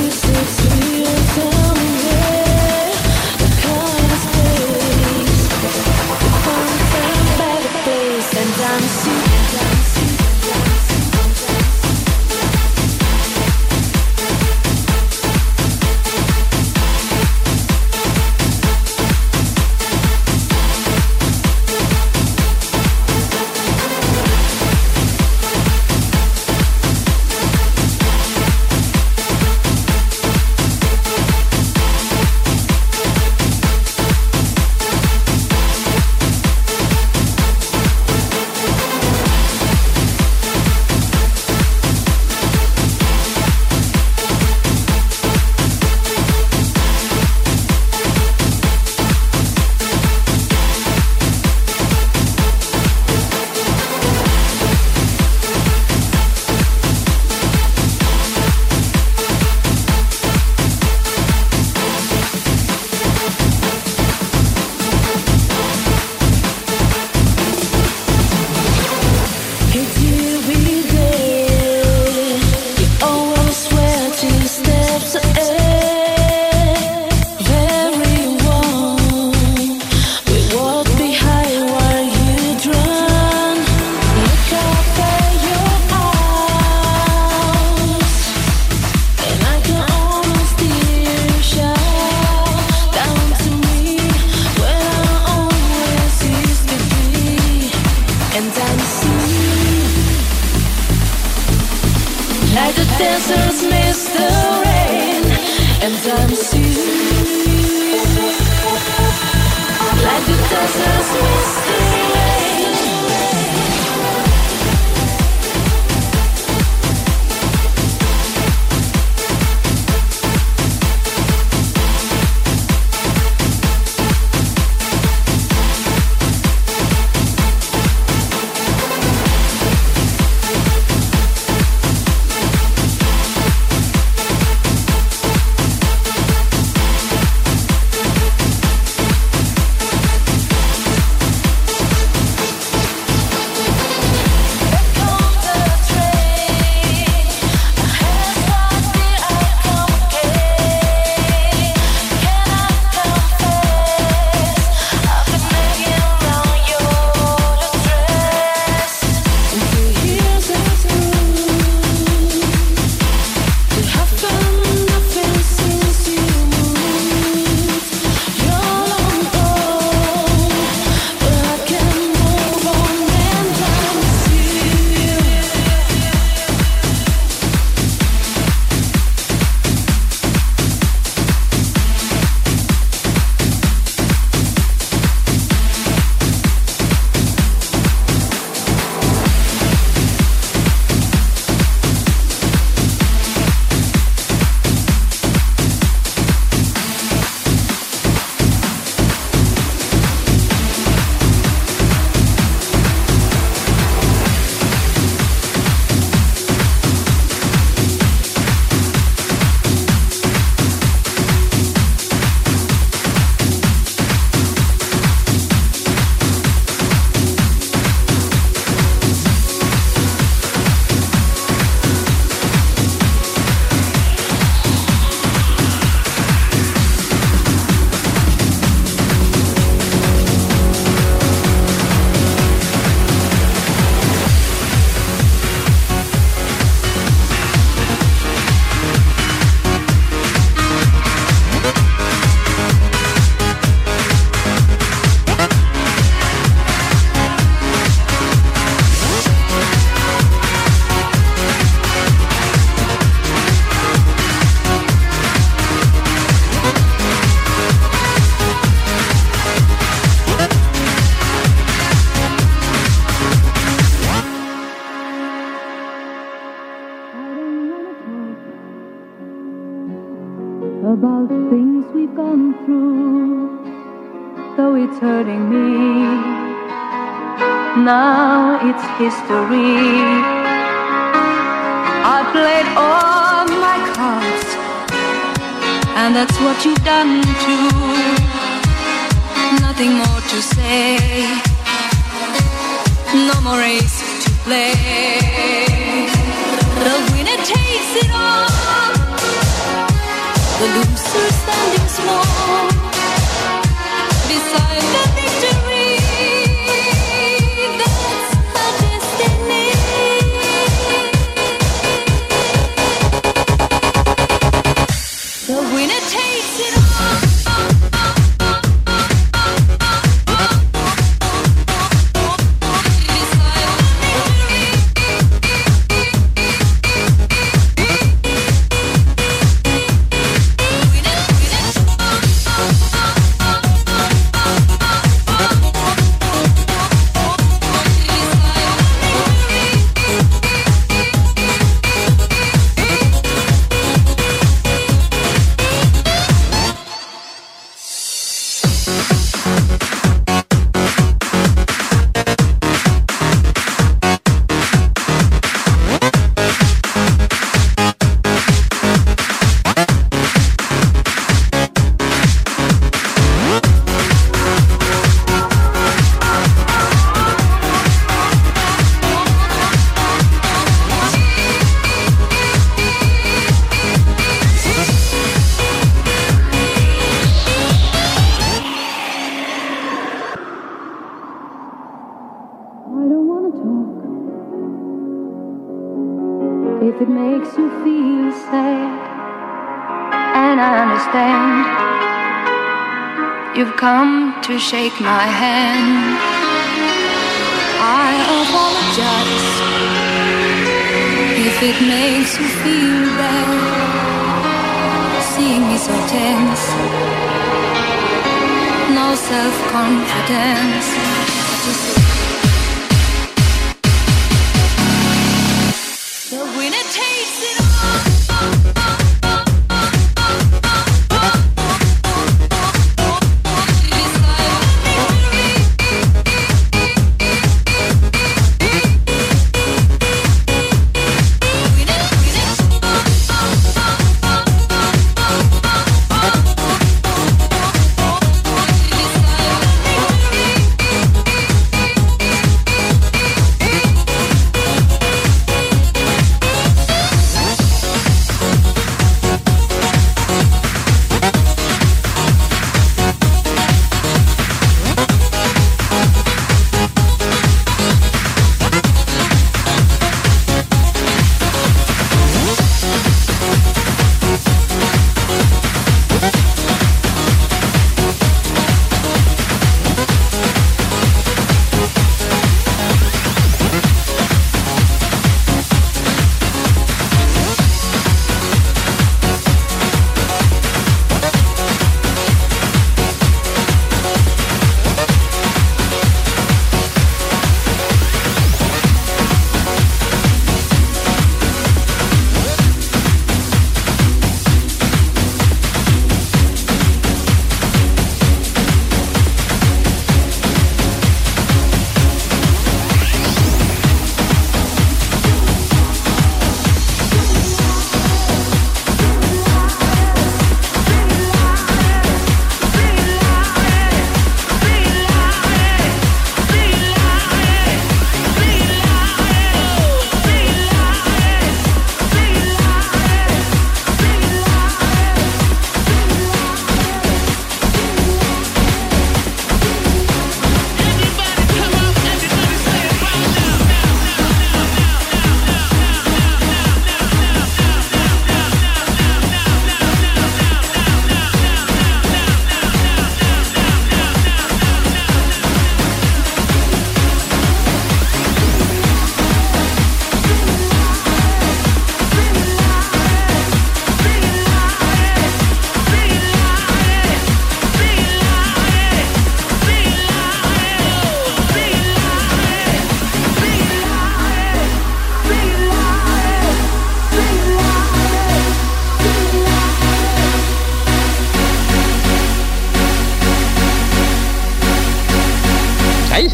dancers miss the rain and dance you like the dancers miss the rain. History. I played all my cards, and that's what you've done too. Nothing more to say, no more race to play. The winner takes it all, the loser standing small beside the victory. To shake my hand, I apologize. If it makes you feel bad, seeing me so tense, no self-confidence, just the winner takes it all.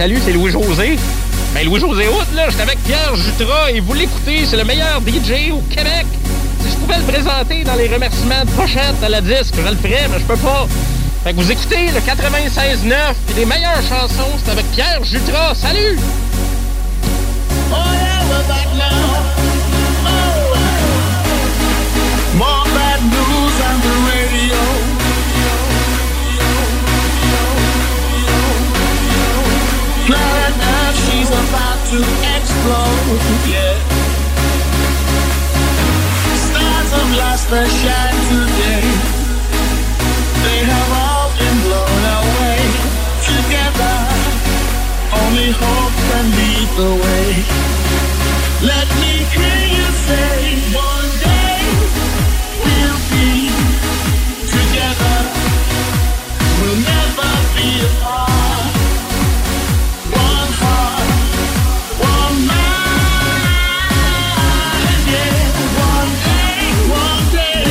Salut, c'est Louis-José. Ben, Louis-José Houde, là, j'étais avec Pierre Jutras et vous l'écoutez, c'est le meilleur D J au Québec. Si je pouvais le présenter dans les remerciements de pochette à la disque, je le ferais, mais je peux pas. Fait que vous écoutez le quatre-vingt-seize neuf et les meilleures chansons, c'est avec Pierre Jutras. Salut! To explode, yeah. Stars of last that shine today, they have all been blown away. Together, only hope can lead the way. Let me hear you say, one day we'll be together. We'll never be apart. One heart. One day, one day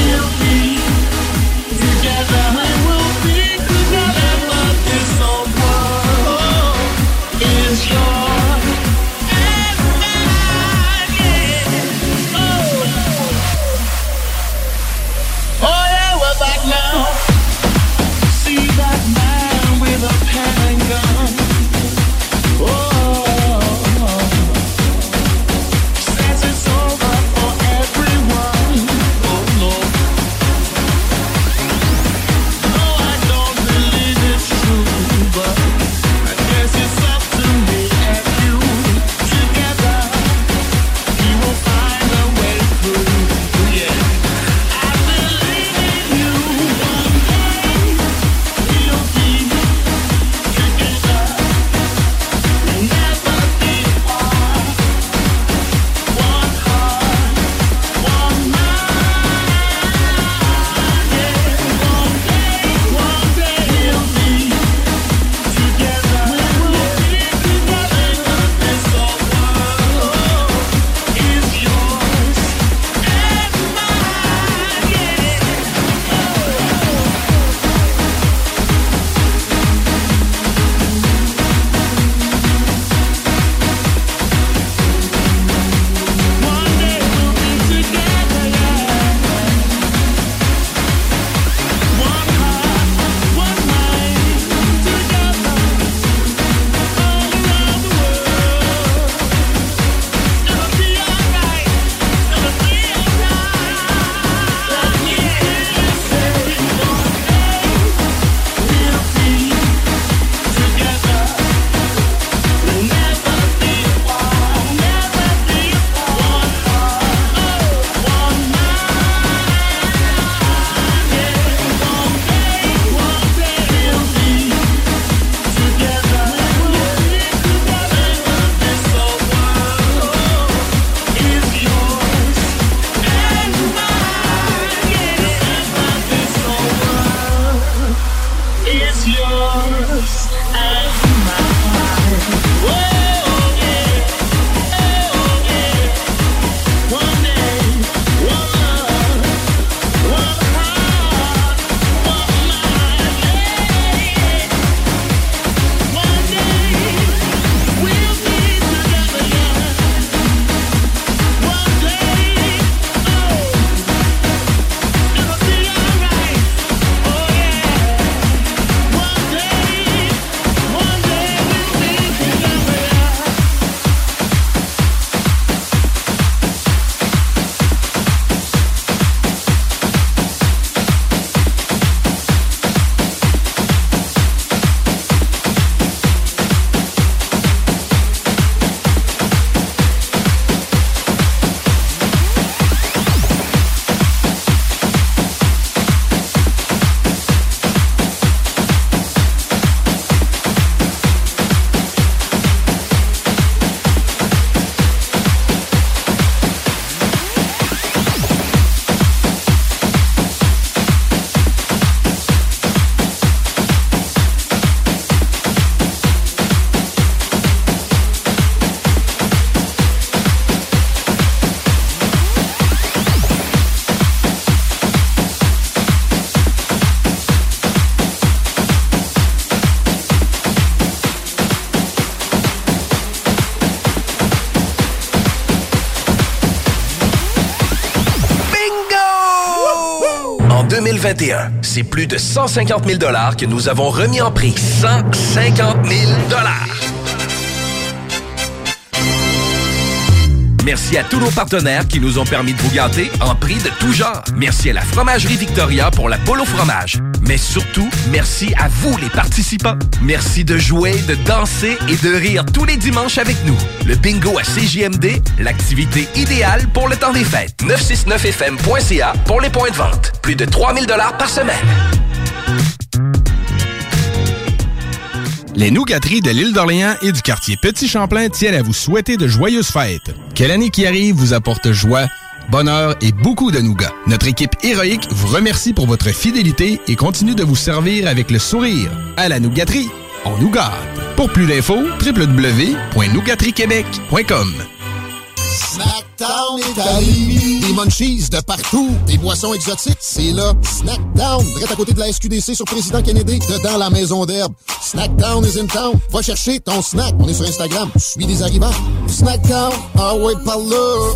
deux mille vingt et un. C'est plus de cent cinquante mille dollars que nous avons remis en prix. cent cinquante mille dollars! Merci à tous nos partenaires qui nous ont permis de vous gâter en prix de tout genre. Merci à la Fromagerie Victoria pour la boule au fromage. Mais surtout, merci à vous les participants. Merci de jouer, de danser et de rire tous les dimanches avec nous. Le bingo à C J M D, l'activité idéale pour le temps des fêtes. neuf cent soixante-neuf F M point C A pour les points de vente. Plus de trois mille dollars par semaine. Les Nougateries de l'Île-d'Orléans et du quartier Petit-Champlain tiennent à vous souhaiter de joyeuses fêtes. Que l'année qui arrive vous apporte joie, bonheur et beaucoup de nougats. Notre équipe héroïque vous remercie pour votre fidélité et continue de vous servir avec le sourire. À la Nougaterie, on nous garde. Pour plus d'infos, w w w point nougaterie québec point com. Snacktown Italie. Des munchies de partout. Des boissons exotiques, c'est là. Snacktown, direct à côté de la S Q D C sur Président Kennedy, dedans la maison d'herbe. Snacktown is in town. Va chercher ton snack. On est sur Instagram. Suis des arrivants. Snacktown, ah ouais, par là.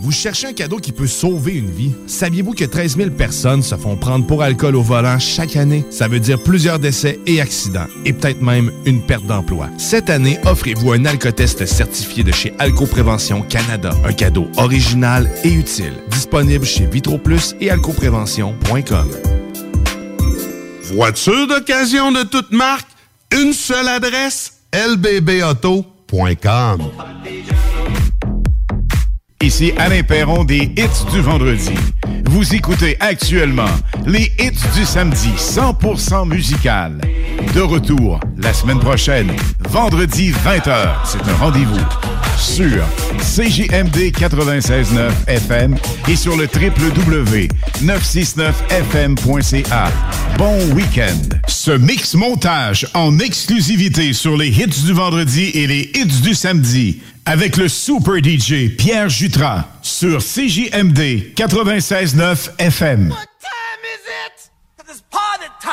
Vous cherchez un cadeau qui peut sauver une vie? Saviez-vous que treize mille personnes se font prendre pour alcool au volant chaque année? Ça veut dire plusieurs décès et accidents, et peut-être même une perte d'emploi. Cette année, offrez-vous un alcotest certifié de chez Alcoprévention Canada. Un cadeau original et utile. Disponible chez VitroPlus et alcoprévention point com. Voiture d'occasion de toute marque, une seule adresse, L B B auto point com. Ici Alain Perron des Hits du vendredi. Vous écoutez actuellement les Hits du samedi cent pour cent musical. De retour la semaine prochaine, vendredi vingt heures. C'est un rendez-vous sur C J M D quatre-vingt-seize virgule neuf F M et sur le w w w point neuf cent soixante-neuf F M point C A. Bon week-end. Ce mix montage en exclusivité sur les Hits du vendredi et les Hits du samedi. Avec le super D J Pierre Jutras sur C J M D quatre-vingt-seize virgule neuf F M. What time is it? 'Cause it's party time.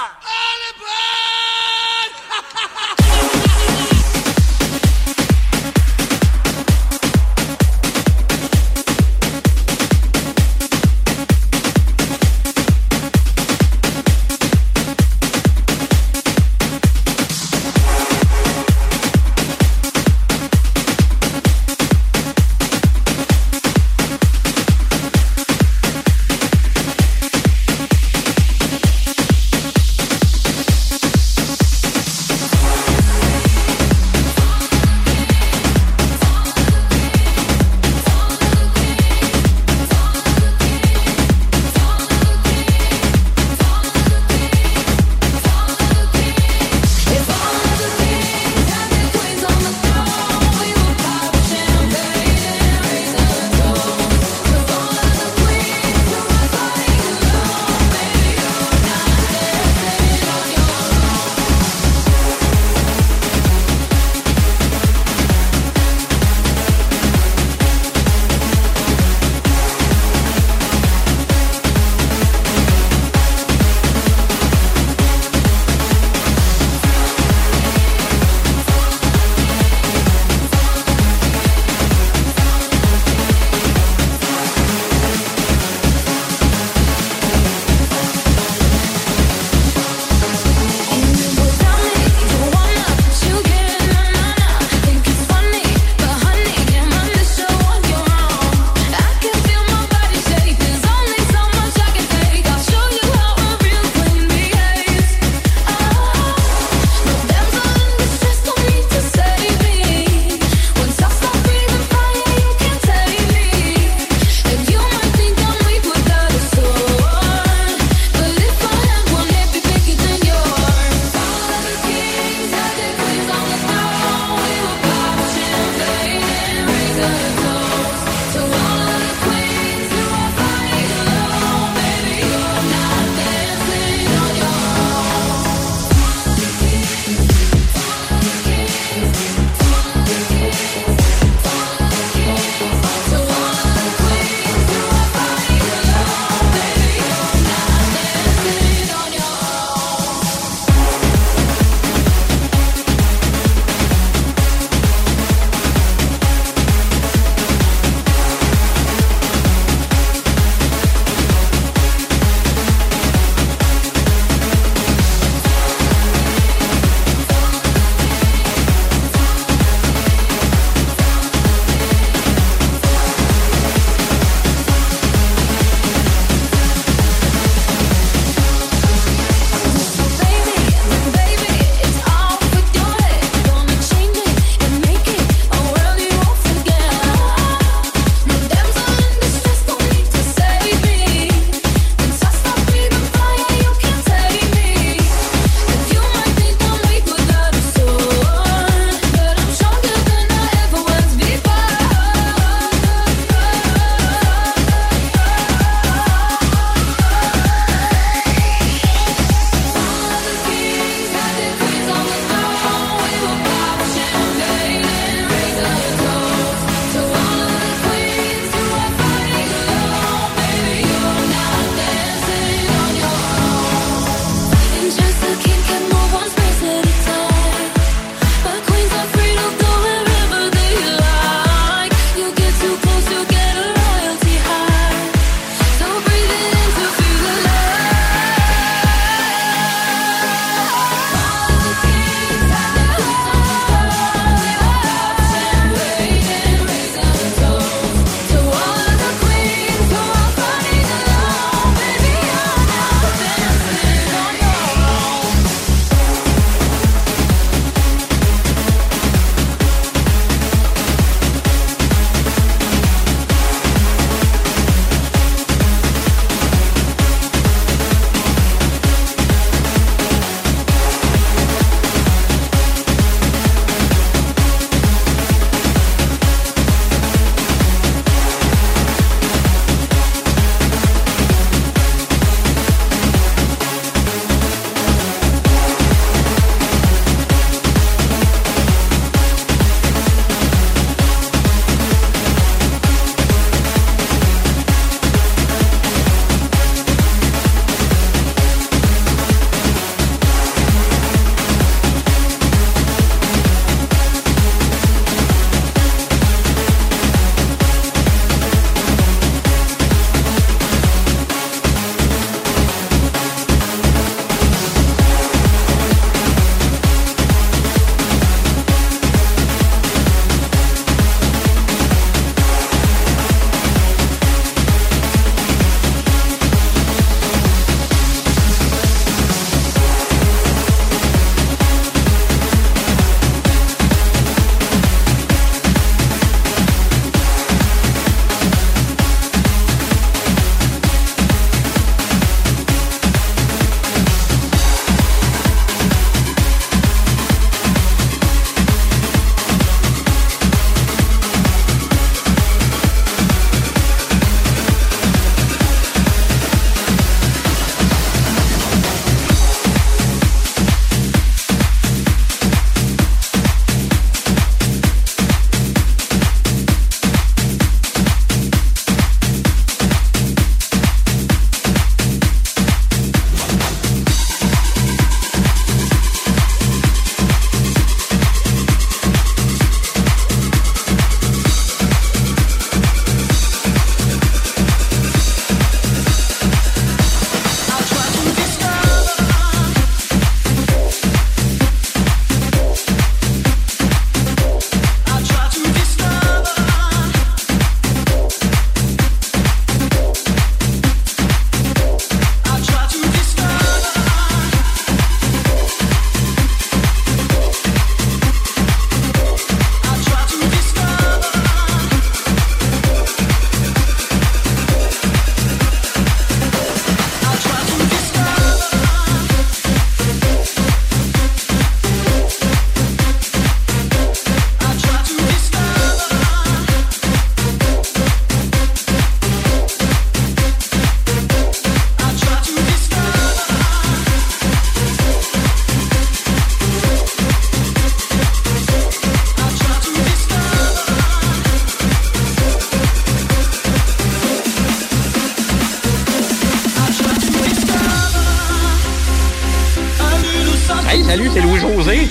salut, c'est Louis-José.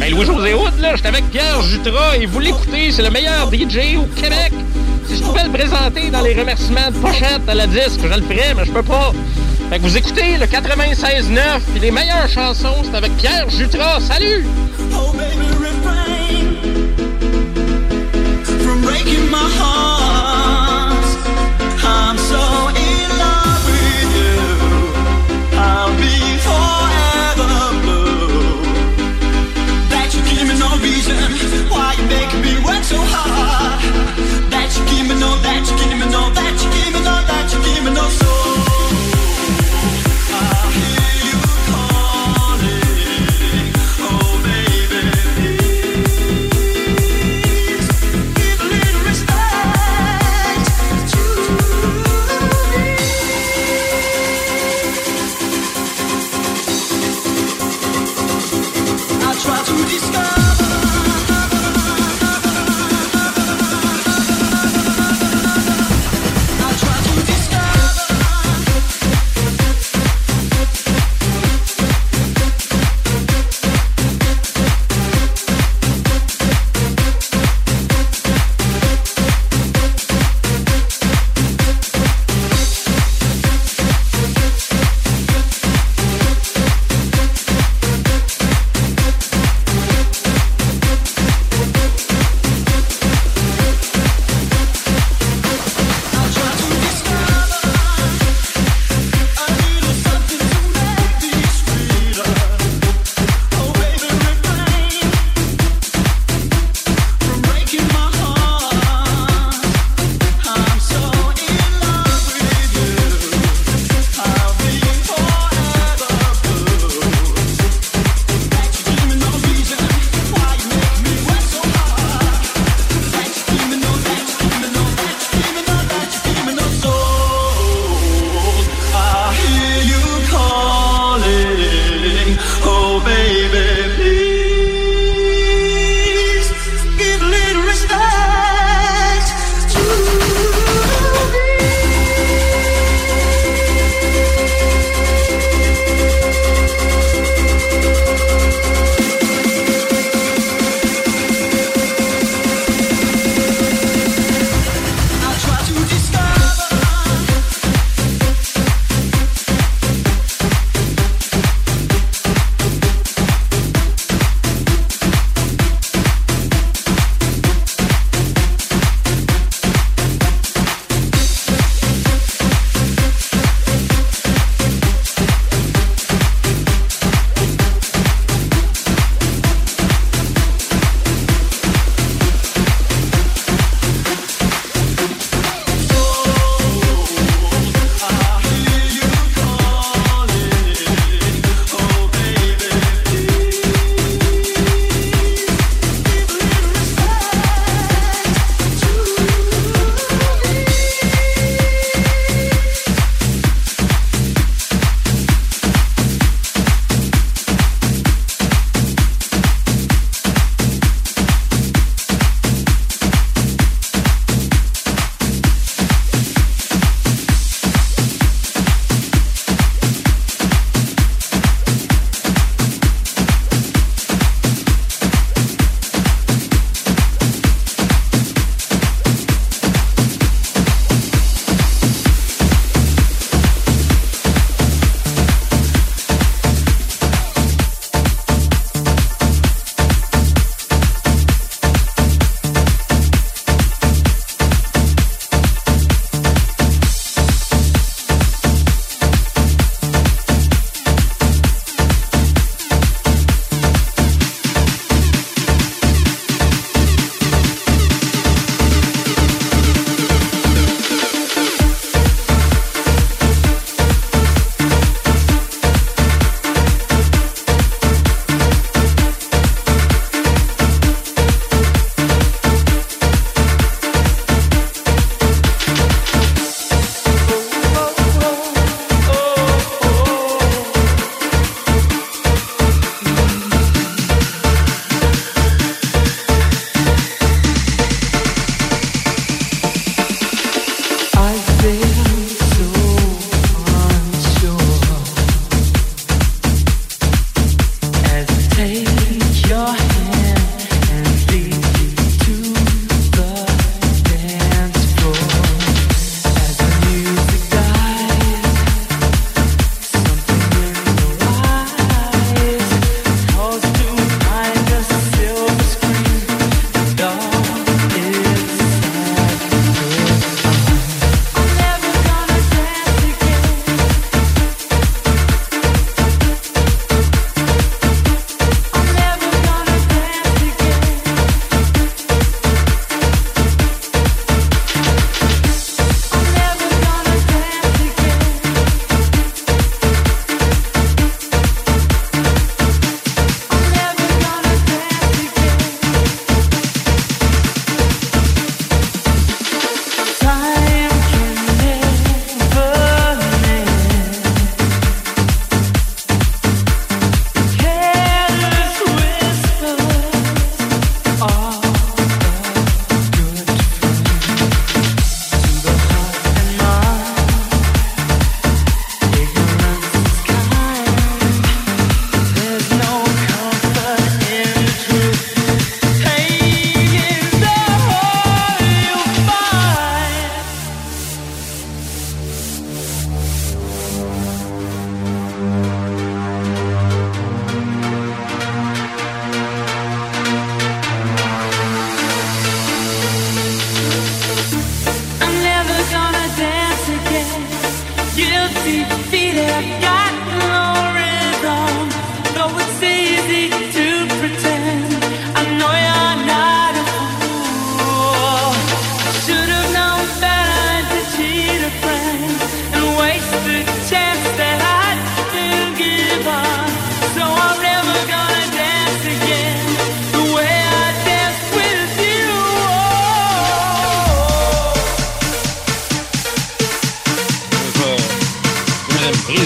Ben, Louis-José Houde, là, j'étais avec Pierre Jutras et vous l'écoutez, c'est le meilleur D J au Québec. Si je pouvais le présenter dans les remerciements de pochette à la disque, je le ferais, mais je peux pas. Fait que vous écoutez le quatre-vingt-seize neuf, puis les meilleures chansons, c'est avec Pierre Jutras. Salut! Oh, baby, refrain from breaking my heart. I'm so in love with you. I'll be forever blue. That you give me no reason why you make me work so hard. That you give me no, that you give me no, that you give me no, that you give me no soul. I hear you calling, oh baby.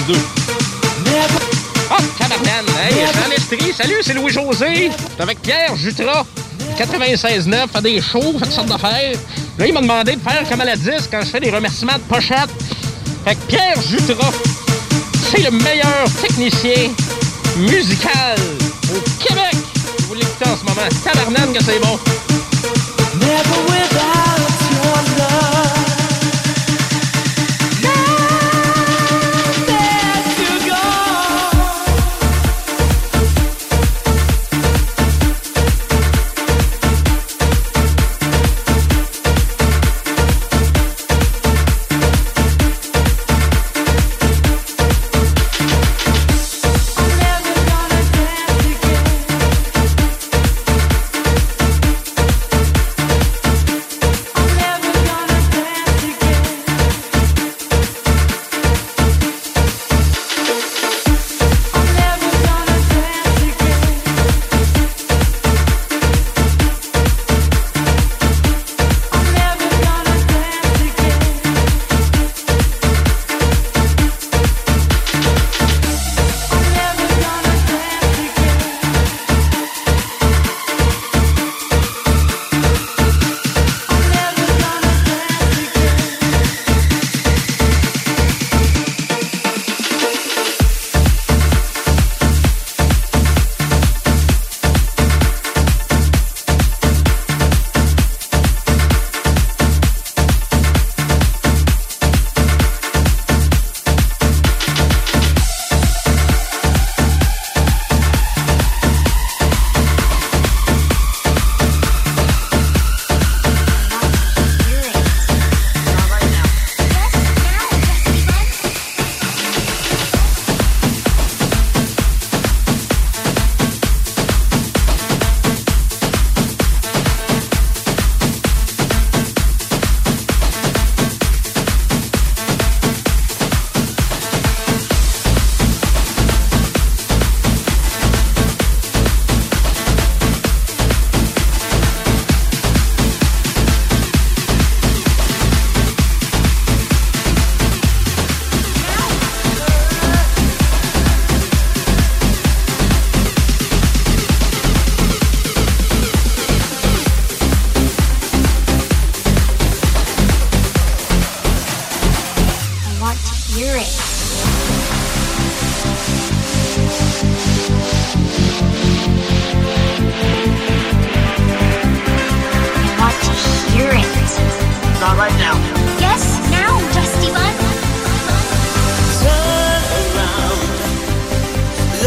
deux. Oh, tabarnane! Hey, Jean Lestrie, salut, c'est Louis-José. T'es avec Pierre Jutras, quatre-vingt-seize neuf, fait des shows, fait toutes sortes d'affaires. Là, il m'a demandé de faire comme à la disque quand je fais des remerciements de pochette. Fait que Pierre Jutras, c'est le meilleur technicien musical au Québec. Vous l'écoutez en ce moment. Tabarnane que c'est bon. Never without your love.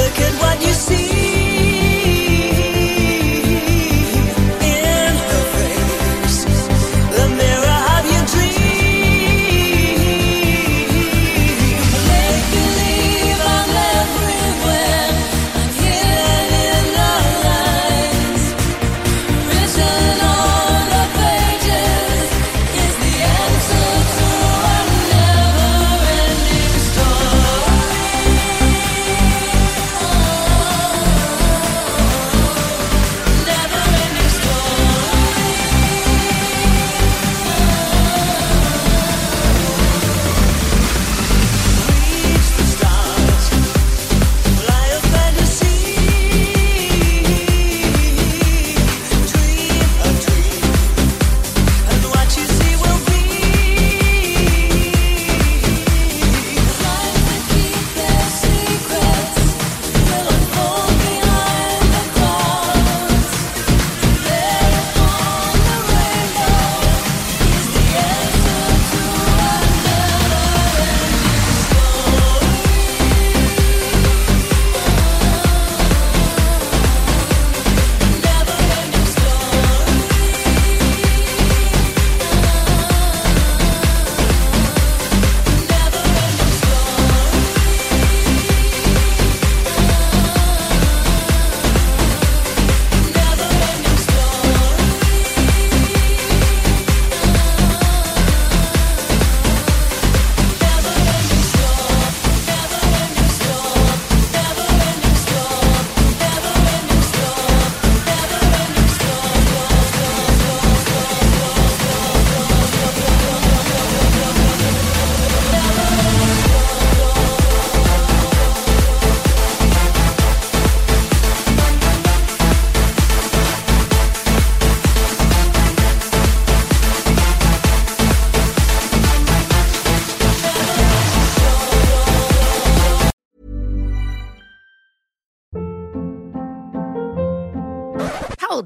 It's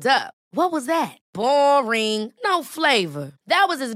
Hold up. What was that? Boring. No flavor. That was as